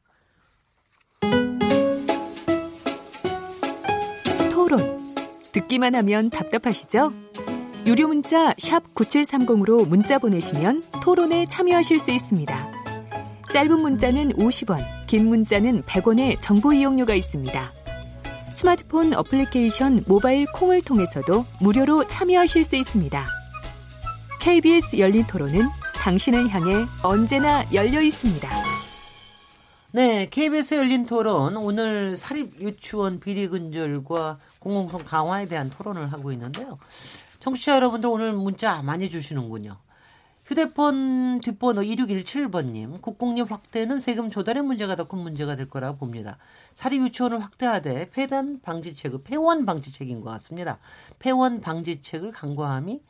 토론 듣기만 하면 답답하시죠? 유료 문자 샵 9730으로 문자 보내시면 토론에 참여하실 수 있습니다. 짧은 문자는 50원, 긴 문자는 100원의 정보 이용료가 있습니다. 스마트폰 어플리케이션 모바일 콩을 통해서도 무료로 참여하실 수 있습니다. KBS 열린 토론은 당신을 향해 언제나 열려 있습니다. 네, KBS 열린 토론 오늘 사립유치원 비리 근절과 공공성 강화에 대한 토론을 하고 있는데요. 청취자 여러분들 오늘 문자 많이 주시는군요. 휴대폰 뒷번호 2617번님. 국공립 확대는 세금 조달의 문제가 더 큰 문제가 될 거라고 봅니다. 사립유치원을 확대하되 폐원 방지책인 것 같습니다. 폐원 방지책을 강구함이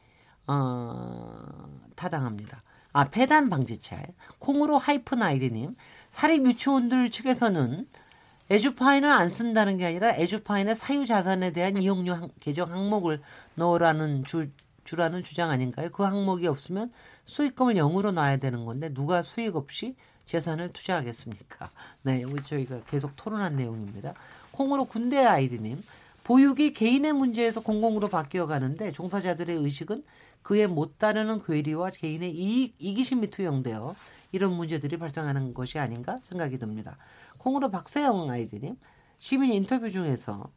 타당합니다. 폐단 방지책. 콩으로 하이픈 아이디님. 사립유치원들 측에서는 에듀파인을 안 쓴다는 게 아니라 에듀파인의 사유자산에 대한 이용료 개정 항목을 넣으라는 주라는 주장 아닌가요? 그 항목이 없으면 수익금을 0으로 놔야 되는 건데 누가 수익 없이 재산을 투자하겠습니까? 네, 여기 저희가 계속 토론한 내용입니다. 콩으로 군대 아이디님. 보육이 개인의 문제에서 공공으로 바뀌어가는데 종사자들의 의식은 그에 못 따르는 괴리와 개인의 이기심이 투영되어 이런 문제들이 발생하는 것이 아닌가 생각이 듭니다. 콩으로 박세영 아이디님. 시민 인터뷰 중에서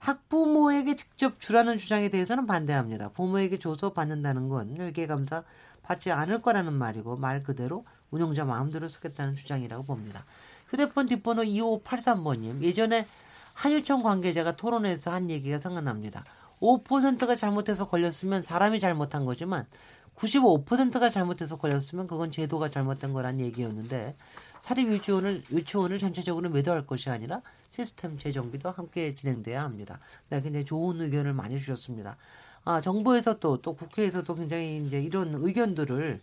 학부모에게 직접 주라는 주장에 대해서는 반대합니다. 부모에게 줘서 받는다는 건 회계감사 받지 않을 거라는 말이고 말 그대로 운영자 마음대로 쓰겠다는 주장이라고 봅니다. 휴대폰 뒷번호 2583번님. 예전에 한유총 관계자가 토론에서 한 얘기가 생각납니다. 5%가 잘못해서 걸렸으면 사람이 잘못한 거지만 95%가 잘못해서 걸렸으면 그건 제도가 잘못된 거란 얘기였는데 사립유치원을 전체적으로 매도할 것이 아니라 시스템 재정비도 함께 진행돼야 합니다. 네, 굉장히 좋은 의견을 많이 주셨습니다. 정부에서 또 국회에서도 굉장히 이제 이런 의견들을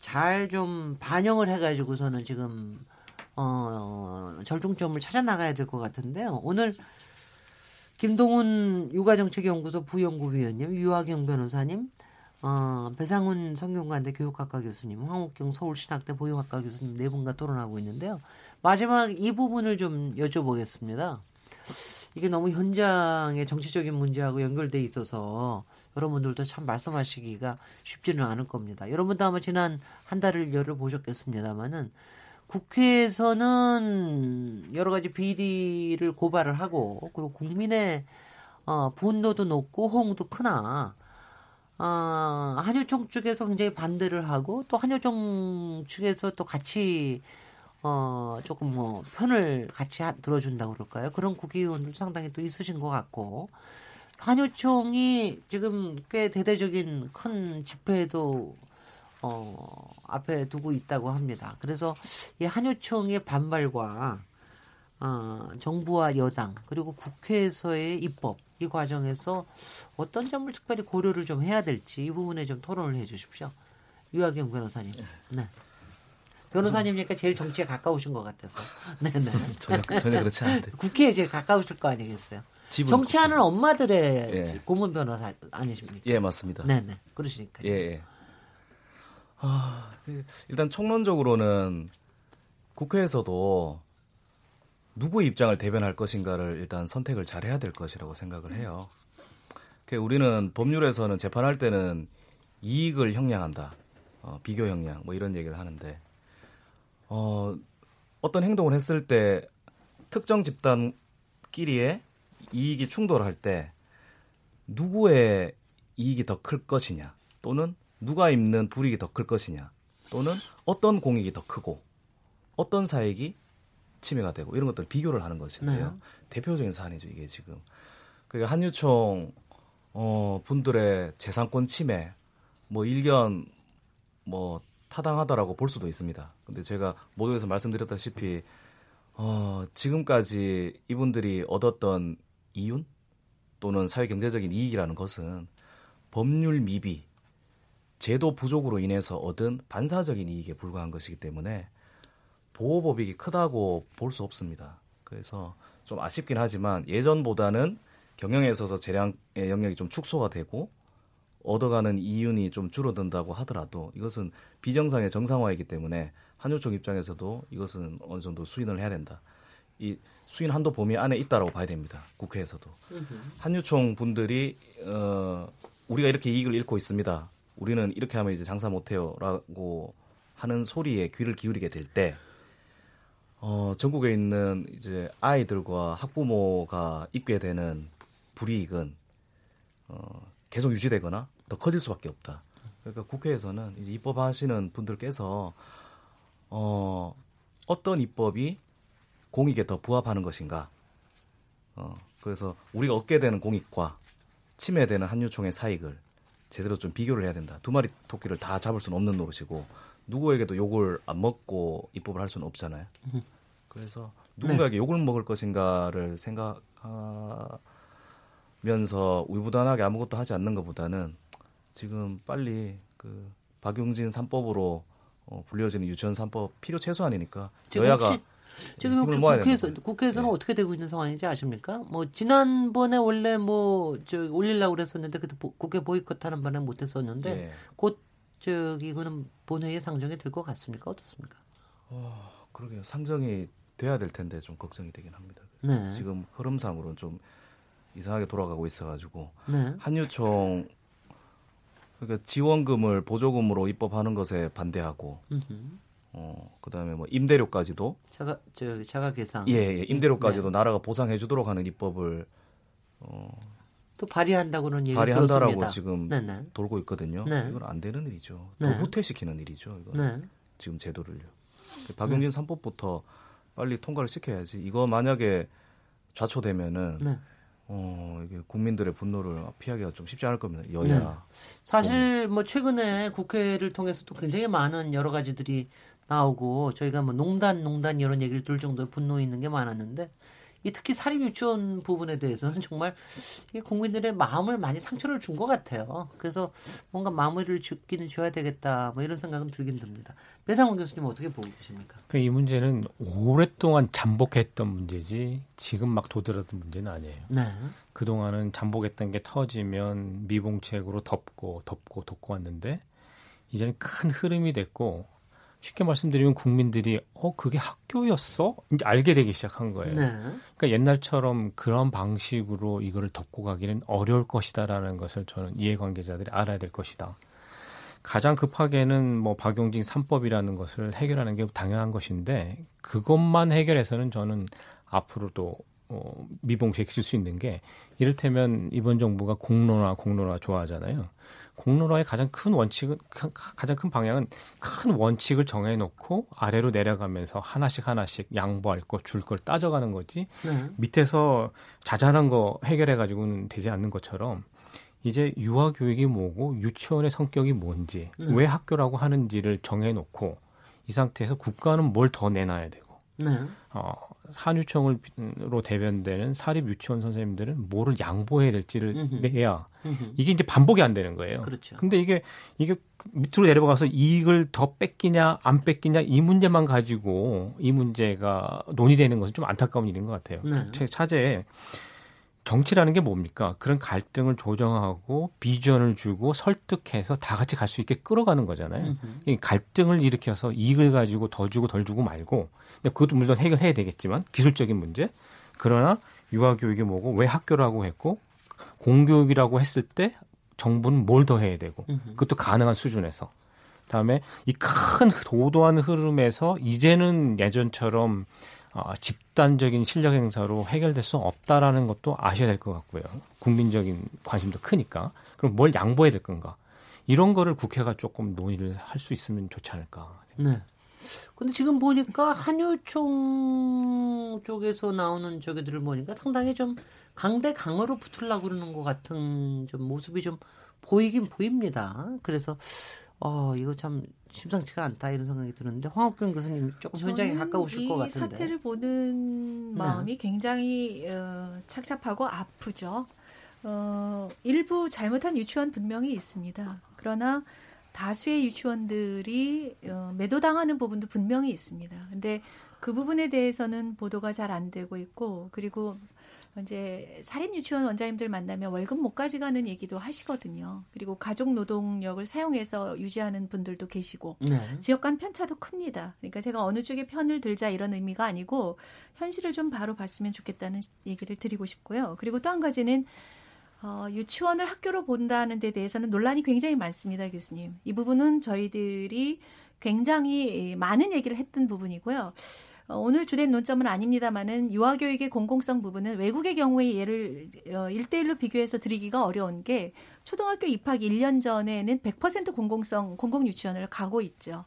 잘 좀 반영을 해가지고서는 지금 절충점을 찾아 나가야 될 것 같은데요. 오늘 김동훈 육아정책연구소 부연구위원님, 유학연 변호사님, 배상훈 성균관대 교육학과 교수님, 황옥경 서울신학대 보육학과 교수님 네 분과 토론하고 있는데요. 마지막 이 부분을 좀 여쭤보겠습니다. 이게 너무 현장의 정치적인 문제하고 연결돼 있어서 여러분들도 참 말씀하시기가 쉽지는 않을 겁니다. 여러분도 아마 지난 한 달을 열을 보셨겠습니다만은 국회에서는 여러 가지 비리를 고발을 하고 그리고 국민의 분노도 높고 호응도 크나 한유총 측에서 굉장히 반대를 하고 또 한유총 측에서 또 같이 조금 뭐 편을 같이 들어준다고 그럴까요? 그런 국회의원들도 상당히 또 있으신 것 같고 한유총이 지금 꽤 대대적인 큰 집회도 앞에 두고 있다고 합니다. 그래서 이 한유총의 반발과 정부와 여당 그리고 국회에서의 입법 이 과정에서 어떤 점을 특별히 고려를 좀 해야 될지 이 부분에 좀 토론을 해 주십시오. 유학연 변호사님. 네. 변호사님이니까 제일 정치에 가까우신 것 같아서. 네네. 전혀 그렇지 않은데. 국회에 제일 가까우실 거 아니겠어요? 정치하는 국회. 엄마들의 예. 고문 변호사 아니십니까? 예, 맞습니다. 네네. 그러시니까요. 예. 아, 일단 총론적으로는 국회에서도 누구의 입장을 대변할 것인가를 일단 선택을 잘해야 될 것이라고 생각을 해요. 우리는 법률에서는 재판할 때는 이익을 형량한다, 비교 형량 뭐 이런 얘기를 하는데 어떤 행동을 했을 때 특정 집단끼리의 이익이 충돌할 때 누구의 이익이 더 클 것이냐 또는 누가 입는 불이익이 더 클 것이냐 또는 어떤 공익이 더 크고 어떤 사익이 침해가 되고 이런 것들 비교를 하는 것인데요. 네. 대표적인 사안이죠 이게 지금. 그러니까 한유총 분들의 재산권 침해 뭐 일견 뭐 타당하다라고 볼 수도 있습니다. 근데 제가 모두에서 말씀드렸다시피 지금까지 이분들이 얻었던 이윤 또는 사회경제적인 이익이라는 것은 법률 미비, 제도 부족으로 인해서 얻은 반사적인 이익에 불과한 것이기 때문에 보호법익이 크다고 볼 수 없습니다. 그래서 좀 아쉽긴 하지만 예전보다는 경영에 있어서 재량의 영역이 좀 축소가 되고 얻어가는 이윤이 좀 줄어든다고 하더라도 이것은 비정상의 정상화이기 때문에 한유총 입장에서도 이것은 어느 정도 수인을 해야 된다. 이 수인 한도 범위 안에 있다라고 봐야 됩니다. 국회에서도. 한유총 분들이 우리가 이렇게 이익을 잃고 있습니다. 우리는 이렇게 하면 이제 장사 못해요 라고 하는 소리에 귀를 기울이게 될 때 전국에 있는 이제 아이들과 학부모가 입게 되는 불이익은 계속 유지되거나 더 커질 수밖에 없다. 그러니까 국회에서는 이제 입법하시는 분들께서 어떤 입법이 공익에 더 부합하는 것인가. 그래서 우리가 얻게 되는 공익과 침해되는 한유총의 사익을 제대로 좀 비교를 해야 된다. 두 마리 토끼를 다 잡을 수는 없는 노릇이고 누구에게도 욕을 안 먹고 입법을 할 수는 없잖아요. 그래서 누군가에게 욕을 먹을 것인가를 생각하면서 우유부단하게 아무것도 하지 않는 것보다는 지금 빨리 그 박용진 3법으로 불려지는 유치원 3법 필요 최소한이니까 여야가 지금 국회에서는 네. 어떻게 되고 있는 상황인지 아십니까? 뭐 지난번에 원래 올리려고 그랬었는데 그때 국회 보이콧하는 바람에 못했었는데 네. 곧 이거는 본회의 상정이 될 것 같습니까? 어떻습니까? 그러게요. 상정이 돼야 될 텐데 좀 걱정이 되긴 합니다. 네. 지금 흐름상으로는 좀 이상하게 돌아가고 있어가지고 네. 한유총 그러니까 지원금을 보조금으로 입법하는 것에 반대하고 그다음에 뭐 임대료까지도 자가계상 예 임대료까지도 네. 나라가 보상해주도록 하는 입법을 또 발의한다고는 얘기 발의한다라고 들었습니다. 지금 네네. 돌고 있거든요. 네. 이건 안 되는 일이죠. 더 네. 후퇴시키는 일이죠. 이거 네. 지금 제도를요. 박용진 3법부터 빨리 통과를 시켜야지. 이거 만약에 좌초되면은 네. 이게 국민들의 분노를 피하기가 좀 쉽지 않을 겁니다. 여야. 네. 사실 뭐 최근에 국회를 통해서도 굉장히 많은 여러 가지들이 나오고 저희가 뭐 농단 이런 얘기를 들 정도의 분노 있는 게 많았는데. 특히 사립 유치원 부분에 대해서는 정말 국민들의 마음을 많이 상처를 준 것 같아요. 그래서 뭔가 마무리를 짓기는 줘야 되겠다 뭐 이런 생각은 들긴 듭니다. 배상훈 교수님 어떻게 보고 계십니까? 이 문제는 오랫동안 잠복했던 문제지 지금 막 도드라든 문제는 아니에요. 네. 그동안은 잠복했던 게 터지면 미봉책으로 덮고 왔는데 이제는 큰 흐름이 됐고 쉽게 말씀드리면 국민들이 그게 학교였어? 이제 알게 되기 시작한 거예요. 네. 그러니까 옛날처럼 그런 방식으로 이거를 덮고 가기는 어려울 것이다라는 것을 저는 이해관계자들이 알아야 될 것이다. 가장 급하게는 뭐 박용진 3법이라는 것을 해결하는 게 당연한 것인데 그것만 해결해서는 저는 앞으로도 미봉책시킬 수 있는 게 이를테면 이번 정부가 공론화 좋아하잖아요. 공론화의 가장 큰 방향은 큰 원칙을 정해놓고 아래로 내려가면서 하나씩 양보할 것, 줄 걸 따져가는 거지 밑에서 자잘한 거 해결해가지고는 되지 않는 것처럼 이제 유아교육이 뭐고 유치원의 성격이 뭔지 왜 학교라고 하는지를 정해놓고 이 상태에서 국가는 뭘 더 내놔야 되고 한유총으로 대변되는 사립 유치원 선생님들은 뭐를 양보해야 될지를 해야 이게 이제 반복이 안 되는 거예요. 그렇죠. 근데 이게 밑으로 내려가서 이익을 더 뺏기냐 안 뺏기냐 이 문제만 가지고 이 문제가 논의되는 것은 좀 안타까운 일인 것 같아요. 네. 차제에 정치라는 게 뭡니까? 그런 갈등을 조정하고 비전을 주고 설득해서 다 같이 갈 수 있게 끌어가는 거잖아요. 갈등을 일으켜서 이익을 가지고 더 주고 덜 주고 말고, 근데 그것도 물론 해결해야 되겠지만 기술적인 문제. 그러나 유아교육이 뭐고 왜 학교라고 했고 공교육이라고 했을 때 정부는 뭘 더 해야 되고 그것도 가능한 수준에서. 그다음에 이 큰 도도한 흐름에서 이제는 예전처럼 집단적인 실력 행사로 해결될 수 없다라는 것도 아셔야 될 것 같고요. 국민적인 관심도 크니까. 그럼 뭘 양보해야 될 건가? 이런 거를 국회가 조금 논의를 할 수 있으면 좋지 않을까. 네. 근데 지금 보니까 한유총 쪽에서 나오는 저기들을 보니까 상당히 좀 강대강으로 붙으려고 그러는 것 같은 좀 모습이 좀 보이긴 보입니다. 그래서 이거 참 심상치가 않다 이런 생각이 드는데 황옥경 교수님 조금 현장에 가까우실 것 같은데. 이 사태를 보는 마음이 굉장히 착잡하고 아프죠. 일부 잘못한 유치원 분명히 있습니다. 그러나 다수의 유치원들이 매도당하는 부분도 분명히 있습니다. 근데 그 부분에 대해서는 보도가 잘 안 되고 있고, 그리고 이제 사립 유치원 원장님들 만나면 월급 못 가져가는 얘기도 하시거든요. 그리고 가족 노동력을 사용해서 유지하는 분들도 계시고, 네. 지역 간 편차도 큽니다. 그러니까 제가 어느 쪽에 편을 들자 이런 의미가 아니고 현실을 좀 바로 봤으면 좋겠다는 얘기를 드리고 싶고요. 그리고 또 한 가지는 유치원을 학교로 본다는 데 대해서는 논란이 굉장히 많습니다, 교수님. 이 부분은 저희들이 굉장히 많은 얘기를 했던 부분이고요. 오늘 주된 논점은 아닙니다만은 유아교육의 공공성 부분은 외국의 경우에 예를 1대1로 비교해서 드리기가 어려운 게 초등학교 입학 1년 전에는 100% 공공유치원을 가고 있죠.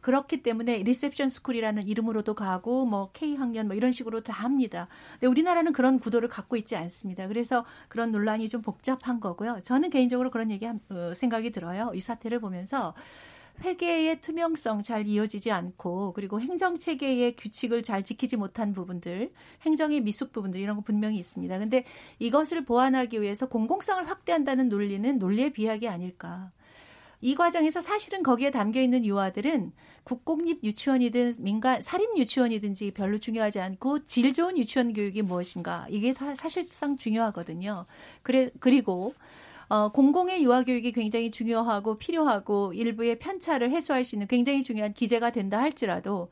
그렇기 때문에 리셉션 스쿨이라는 이름으로도 가고 뭐 K학년 뭐 이런 식으로 다 합니다. 근데 우리나라는 그런 구도를 갖고 있지 않습니다. 그래서 그런 논란이 좀 복잡한 거고요. 저는 개인적으로 그런 생각이 들어요. 이 사태를 보면서. 회계의 투명성 잘 이어지지 않고, 그리고 행정체계의 규칙을 잘 지키지 못한 부분들, 행정의 미숙 부분들 이런 거 분명히 있습니다. 그런데 이것을 보완하기 위해서 공공성을 확대한다는 논리는 논리의 비약이 아닐까. 이 과정에서 사실은 거기에 담겨있는 유아들은 국공립 유치원이든 민간 사립 유치원이든지 별로 중요하지 않고 질 좋은 유치원 교육이 무엇인가. 이게 다 사실상 중요하거든요. 그리고 공공의 유아교육이 굉장히 중요하고 필요하고 일부의 편차를 해소할 수 있는 굉장히 중요한 기제가 된다 할지라도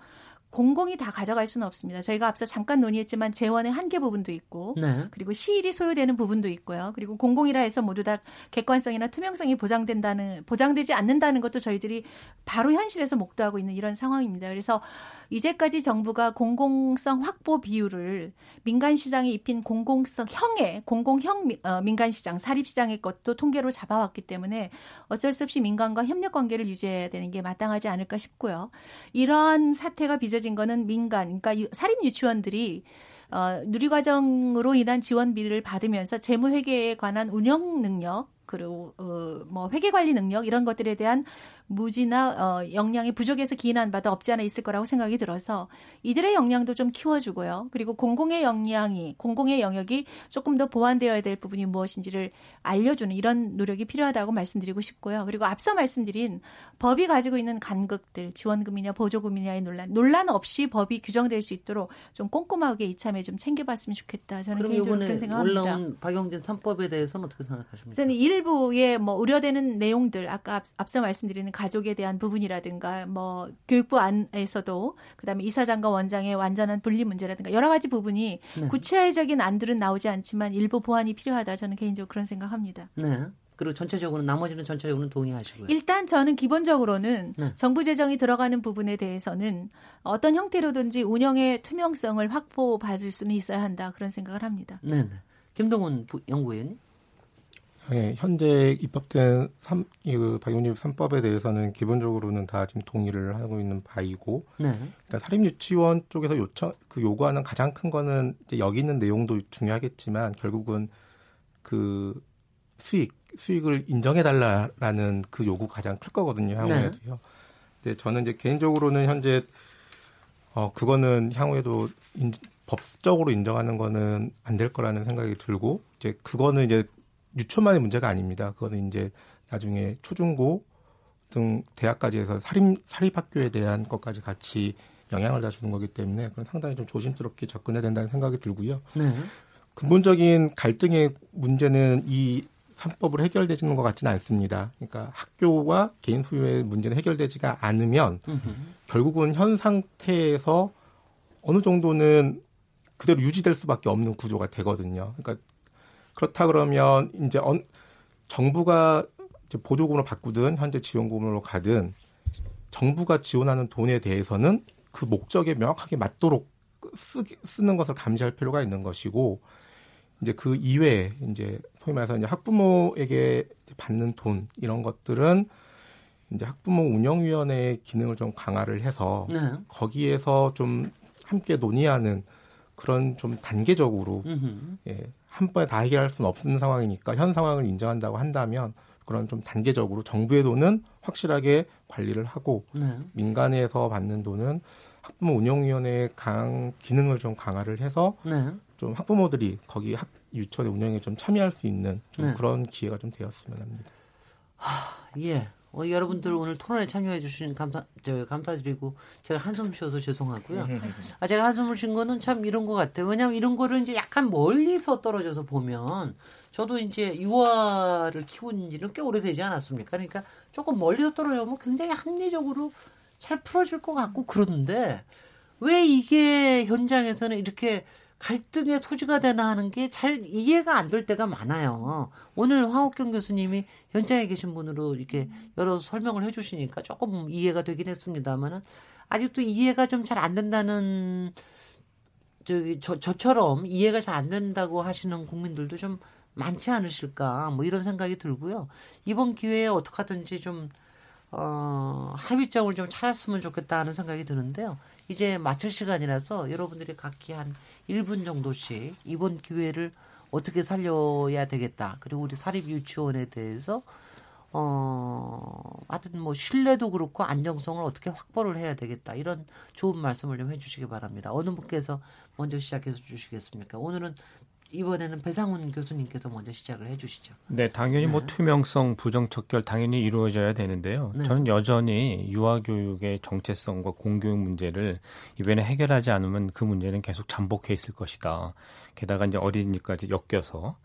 공공이 다 가져갈 수는 없습니다. 저희가 앞서 잠깐 논의했지만 재원의 한계 부분도 있고, 네. 그리고 시일이 소요되는 부분도 있고요. 그리고 공공이라 해서 모두 다 객관성이나 투명성이 보장되지 않는다는 것도 저희들이 바로 현실에서 목도하고 있는 이런 상황입니다. 그래서 이제까지 정부가 공공성 확보 비율을 민간시장에 입힌 민간시장, 사립시장의 것도 통계로 잡아왔기 때문에 어쩔 수 없이 민간과 협력관계를 유지해야 되는 게 마땅하지 않을까 싶고요. 이러한 사태가 빚어진 거는 민간, 그러니까 사립 유치원들이 누리과정으로 인한 지원비를 받으면서 재무회계에 관한 운영 능력, 그리고 회계관리 능력 이런 것들에 대한 무지나 역량의 부족에서 기인받아 없지 않아 있을 거라고 생각이 들어서 이들의 역량도 좀 키워주고요. 그리고 공공의 영역이 조금 더 보완되어야 될 부분이 무엇인지를 알려주는 이런 노력이 필요하다고 말씀드리고 싶고요. 그리고 앞서 말씀드린 법이 가지고 있는 간극들, 지원금이냐 보조금이냐의 논란 없이 법이 규정될 수 있도록 좀 꼼꼼하게 이참에 좀 챙겨봤으면 좋겠다. 저는 개인적으로 그렇게 생각합니다. 그럼 이번에 올라온 박용진 3법에 대해서는 어떻게 생각하십니까? 저는 일부의 우려되는 내용들, 아까 앞서 말씀드리는 가족에 대한 부분이라든가 교육부 안에서도 그다음에 이사장과 원장의 완전한 분리 문제라든가 여러 가지 부분이 네. 구체적인 안들은 나오지 않지만 일부 보완이 필요하다. 저는 개인적으로 그런 생각합니다. 네. 그리고 나머지는 전체적으로는 동의하시고요. 일단 저는 기본적으로는 네. 정부 재정이 들어가는 부분에 대해서는 어떤 형태로든지 운영의 투명성을 확보받을 수는 있어야 한다. 그런 생각을 합니다. 네. 김동훈 연구위원님. 네, 현재 입법된 박용진 3법에 대해서는 기본적으로는 다 지금 동의를 하고 있는 바이고, 네. 일단 사립유치원 쪽에서 요구하는 가장 큰 거는 이제 여기 있는 내용도 중요하겠지만 결국은 그 수익을 인정해달라는 그 요구 가장 클 거거든요, 향후에도요. 네. 근데 저는 이제 개인적으로는 현재 그거는 향후에도 법적으로 인정하는 거는 안 될 거라는 생각이 들고, 이제 그거는 이제 유초만의 문제가 아닙니다. 그거는 이제 나중에 초중고 등 대학까지 해서 사립학교에 대한 것까지 같이 영향을 다 주는 거기 때문에 그건 상당히 좀 조심스럽게 접근해야 된다는 생각이 들고요. 네. 근본적인 갈등의 문제는 이 3법으로 해결되지는 것 같지는 않습니다. 그러니까 학교와 개인 소유의 문제는 해결되지가 않으면 결국은 현 상태에서 어느 정도는 그대로 유지될 수밖에 없는 구조가 되거든요. 그러니까 그렇다 그러면 이제 정부가 이제 보조금으로 바꾸든 현재 지원금으로 가든 정부가 지원하는 돈에 대해서는 그 목적에 명확하게 맞도록 쓰는 것을 감시할 필요가 있는 것이고, 이제 그 이외에 이제 소위 말해서 이제 학부모에게 이제 받는 돈 이런 것들은 이제 학부모 운영위원회의 기능을 좀 강화를 해서 네. 거기에서 좀 함께 논의하는 그런 좀 단계적으로 예, 한 번에 다 해결할 수는 없는 상황이니까 현 상황을 인정한다고 한다면 그런 좀 단계적으로 정부의 돈은 확실하게 관리를 하고 네. 민간에서 받는 돈은 학부모 운영위원회의 기능을 좀 강화를 해서 네. 좀 학부모들이 거기 유치원의 운영에 좀 참여할 수 있는 좀 네. 그런 기회가 좀 되었으면 합니다. 예. 여러분들 오늘 토론에 참여해 주신 감사드리고 제가 한숨 쉬어서 죄송하고요. 제가 한숨을 쉰 거는 참 이런 것 같아요. 왜냐하면 이런 거를 이제 약간 멀리서 떨어져서 보면 저도 이제 유아를 키운 지는 꽤 오래되지 않았습니까? 그러니까 조금 멀리서 떨어져 보면 굉장히 합리적으로 잘 풀어질 것 같고 그런데 왜 이게 현장에서는 이렇게 갈등의 소지가 되나 하는 게 잘 이해가 안 될 때가 많아요. 오늘 황옥경 교수님이 현장에 계신 분으로 이렇게 여러 설명을 해주시니까 조금 이해가 되긴 했습니다만 아직도 이해가 좀 잘 안 된다는 저처럼 이해가 잘 안 된다고 하시는 국민들도 좀 많지 않으실까 뭐 이런 생각이 들고요. 이번 기회에 어떻게 하든지 좀 합의점을 좀 찾았으면 좋겠다 하는 생각이 드는데요. 이제 마칠 시간이라서 여러분들이 각기 한 1분 정도씩 이번 기회를 어떻게 살려야 되겠다. 그리고 우리 사립유치원에 대해서 하여튼 뭐 신뢰도 그렇고 안정성을 어떻게 확보를 해야 되겠다. 이런 좋은 말씀을 좀 해주시기 바랍니다. 어느 분께서 먼저 시작해서 주시겠습니까? 오늘은 이번에는 배상훈 교수님께서 먼저 시작을 해주시죠. 네, 당연히 뭐 투명성, 부정척결 당연히 이루어져야 되는데요. 네. 저는 여전히 유아교육의 정체성과 공교육 문제를 이번에 해결하지 않으면 그 문제는 계속 잠복해 있을 것이다. 게다가 이제 어린이까지 엮여서.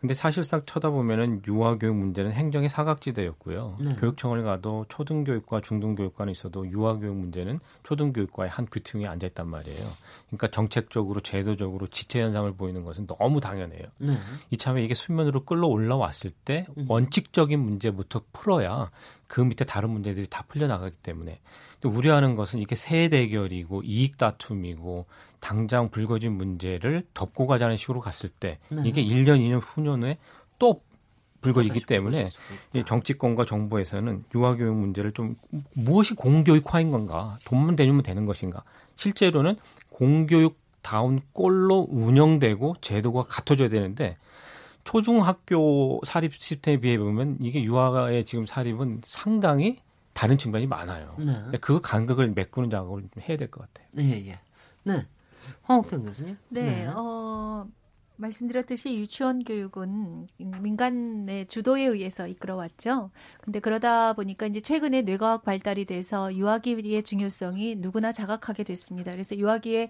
근데 사실상 쳐다보면은 유아교육 문제는 행정의 사각지대였고요. 네. 교육청을 가도 초등교육과 중등교육과는 있어도 유아교육 문제는 초등교육과의 한 귀퉁이에 앉아있단 말이에요. 그러니까 정책적으로 제도적으로 지체 현상을 보이는 것은 너무 당연해요. 네. 이참에 이게 수면으로 끌러 올라왔을 때 원칙적인 문제부터 풀어야 그 밑에 다른 문제들이 다 풀려나가기 때문에 우려하는 것은 이게 세 대결이고 이익 다툼이고 당장 불거진 문제를 덮고 가자는 식으로 갔을 때 네. 이게 1년, 2년 후년에 또 불거지기 때문에 정치권과 정부에서는 유아교육 문제를 좀 무엇이 공교육화인 건가? 돈만 내주면 되는 것인가? 실제로는 공교육다운 꼴로 운영되고 제도가 갖춰져야 되는데 초중학교 사립 시스템에 비해 보면 이게 유아의 지금 사립은 상당히 다른 측면이 많아요. 네. 그 간극을 메꾸는 작업을 좀 해야 될 것 같아요. 네, 예. 네. 황옥경 교수님. 네. 네. 말씀드렸듯이 유치원 교육은 민간의 주도에 의해서 이끌어왔죠. 근데 그러다 보니까 이제 최근에 뇌과학 발달이 돼서 유아기의 중요성이 누구나 자각하게 됐습니다. 그래서 유아기에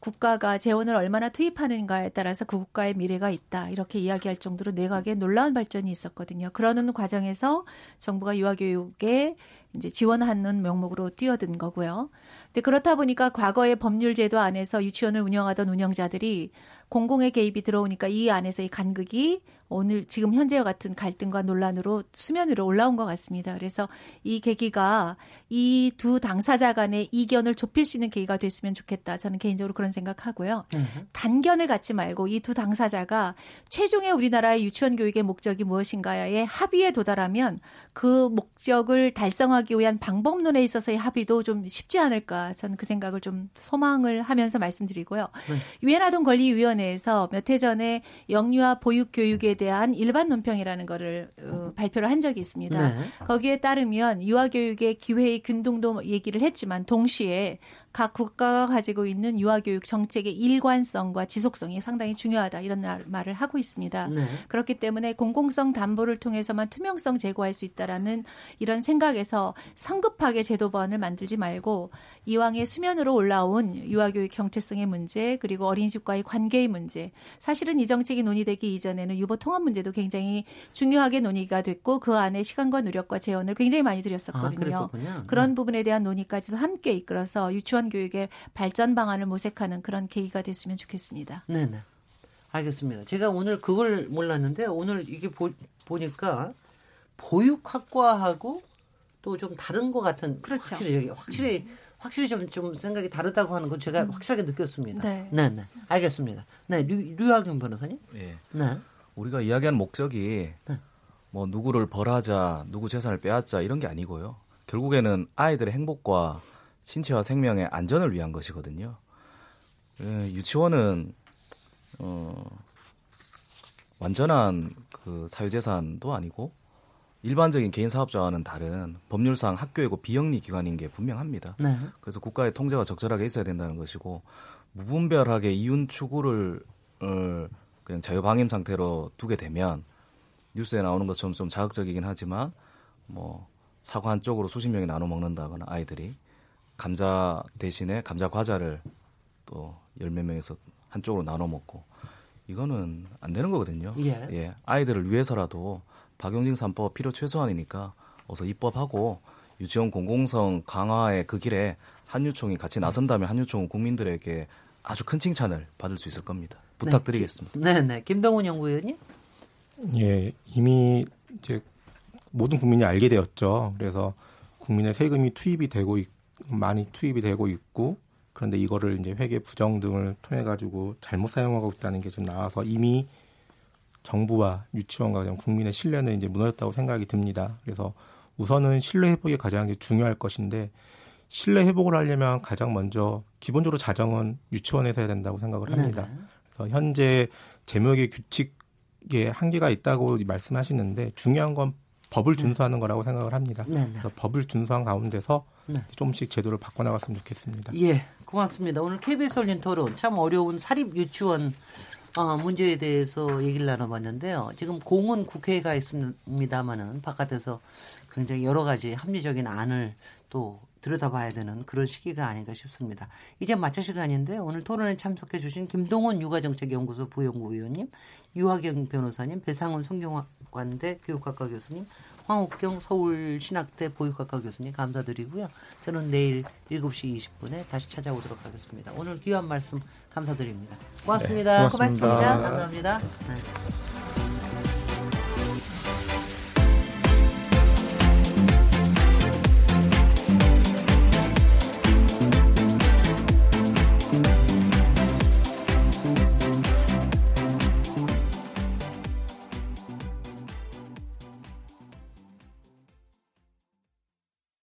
국가가 재원을 얼마나 투입하는가에 따라서 그 국가의 미래가 있다. 이렇게 이야기할 정도로 뇌과학에 놀라운 발전이 있었거든요. 그러는 과정에서 정부가 유아교육에 이제 지원하는 명목으로 뛰어든 거고요. 근데 그렇다 보니까 과거의 법률 제도 안에서 유치원을 운영하던 운영자들이 공공의 개입이 들어오니까 이 안에서의 간극이 오늘 지금 현재와 같은 갈등과 논란으로 수면 위로 올라온 것 같습니다. 그래서 이 계기가 이 두 당사자 간의 이견을 좁힐 수 있는 계기가 됐으면 좋겠다. 저는 개인적으로 그런 생각하고요. 단견을 갖지 말고 이 두 당사자가 최종의 우리나라의 유치원 교육의 목적이 무엇인가에 합의에 도달하면 그 목적을 달성하기 위한 방법론에 있어서의 합의도 좀 쉽지 않을까. 저는 그 생각을 좀 소망을 하면서 말씀드리고요. 유엔 아동권리위원회에서 몇 해 전에 영유아 보육교육에 대한 일반 논평이라는 거를 발표를 한 적이 있습니다. 네. 거기에 따르면 유아교육의 기회의 균등도 얘기를 했지만 동시에 각 국가가 가지고 있는 유아교육 정책의 일관성과 지속성이 상당히 중요하다 이런 말을 하고 있습니다. 네. 그렇기 때문에 공공성 담보를 통해서만 투명성 제고할 수 있다라는 이런 생각에서 성급하게 제도번을 만들지 말고 이왕에 수면으로 올라온 유아교육 정체성의 문제 그리고 어린이집과의 관계의 문제 사실은 이 정책이 논의되기 이전에는 유보 통합 문제도 굉장히 중요하게 논의가 됐고 그 안에 시간과 노력과 재원을 굉장히 많이 들였었거든요. 아, 그런 부분에 대한 논의까지도 함께 이끌어서 유치원 교육의 발전 방안을 모색하는 그런 계기가 됐으면 좋겠습니다. 네네. 알겠습니다. 제가 오늘 그걸 몰랐는데 오늘 이게 보니까 보육학과하고 또 좀 다른 것 같은 그렇죠. 확실히 좀 생각이 다르다고 하는 건 제가 확실하게 느꼈습니다. 네, 네, 알겠습니다. 네, 류학연 변호사님. 네. 네. 우리가 이야기한 목적이 뭐 누구를 벌하자, 누구 재산을 빼앗자 이런 게 아니고요. 결국에는 아이들의 행복과 신체와 생명의 안전을 위한 것이거든요. 유치원은 완전한 그 사유재산도 아니고 일반적인 개인 사업자와는 다른 법률상 학교이고 비영리 기관인 게 분명합니다. 네. 그래서 국가의 통제가 적절하게 있어야 된다는 것이고 무분별하게 이윤 추구를 그냥 자유방임 상태로 두게 되면 뉴스에 나오는 것처럼 좀 자극적이긴 하지만 뭐 사과 한 쪽으로 수십 명이 나눠 먹는다거나 아이들이 감자 대신에 감자 과자를 또 열몇 명에서 한쪽으로 나눠 먹고 이거는 안 되는 거거든요. 예. 예. 아이들을 위해서라도 박용진 3법 필요 최소한이니까 어서 입법하고 유치원 공공성 강화의 그 길에 한유총이 같이 나선다면 한유총은 국민들에게 아주 큰 칭찬을 받을 수 있을 겁니다. 부탁드리겠습니다. 네, 네. 김동훈 연구위원님. 예, 이미 이제 모든 국민이 알게 되었죠. 그래서 국민의 세금이 많이 투입이 되고 있고 그런데 이거를 이제 회계 부정 등을 통해 가지고 잘못 사용하고 있다는 게 좀 나와서 이미 정부와 유치원과 국민의 신뢰는 이제 무너졌다고 생각이 듭니다. 그래서 우선은 신뢰 회복이 가장 중요할 것인데 신뢰 회복을 하려면 가장 먼저 기본적으로 자정은 유치원에서 해야 된다고 생각을 합니다. 네. 그래서 현재 재무회계 규칙에 한계가 있다고 말씀하시는데 중요한 건 법을 준수하는 거라고 생각을 합니다. 네, 네. 그래서 법을 준수한 가운데서 네. 조금씩 제도를 바꿔나갔으면 좋겠습니다. 예, 고맙습니다. 오늘 KBS 열린 토론 참 어려운 사립 유치원 문제에 대해서 얘기를 나눠봤는데요. 지금 공은 국회에 가 있습니다만은 바깥에서 굉장히 여러 가지 합리적인 안을 또 들여다봐야 되는 그런 시기가 아닌가 싶습니다. 이제 마칠 시간인데 오늘 토론에 참석해 주신 김동훈 육아정책연구소 부연구위원님, 유학연 변호사님, 배상훈 성균관대 교육학과 교수님, 황옥경 서울신학대 보육학과 교수님 감사드리고요. 저는 내일 7시 20분에 다시 찾아오도록 하겠습니다. 오늘 귀한 말씀 감사드립니다. 고맙습니다. 네, 고맙습니다. 감사합니다. 네.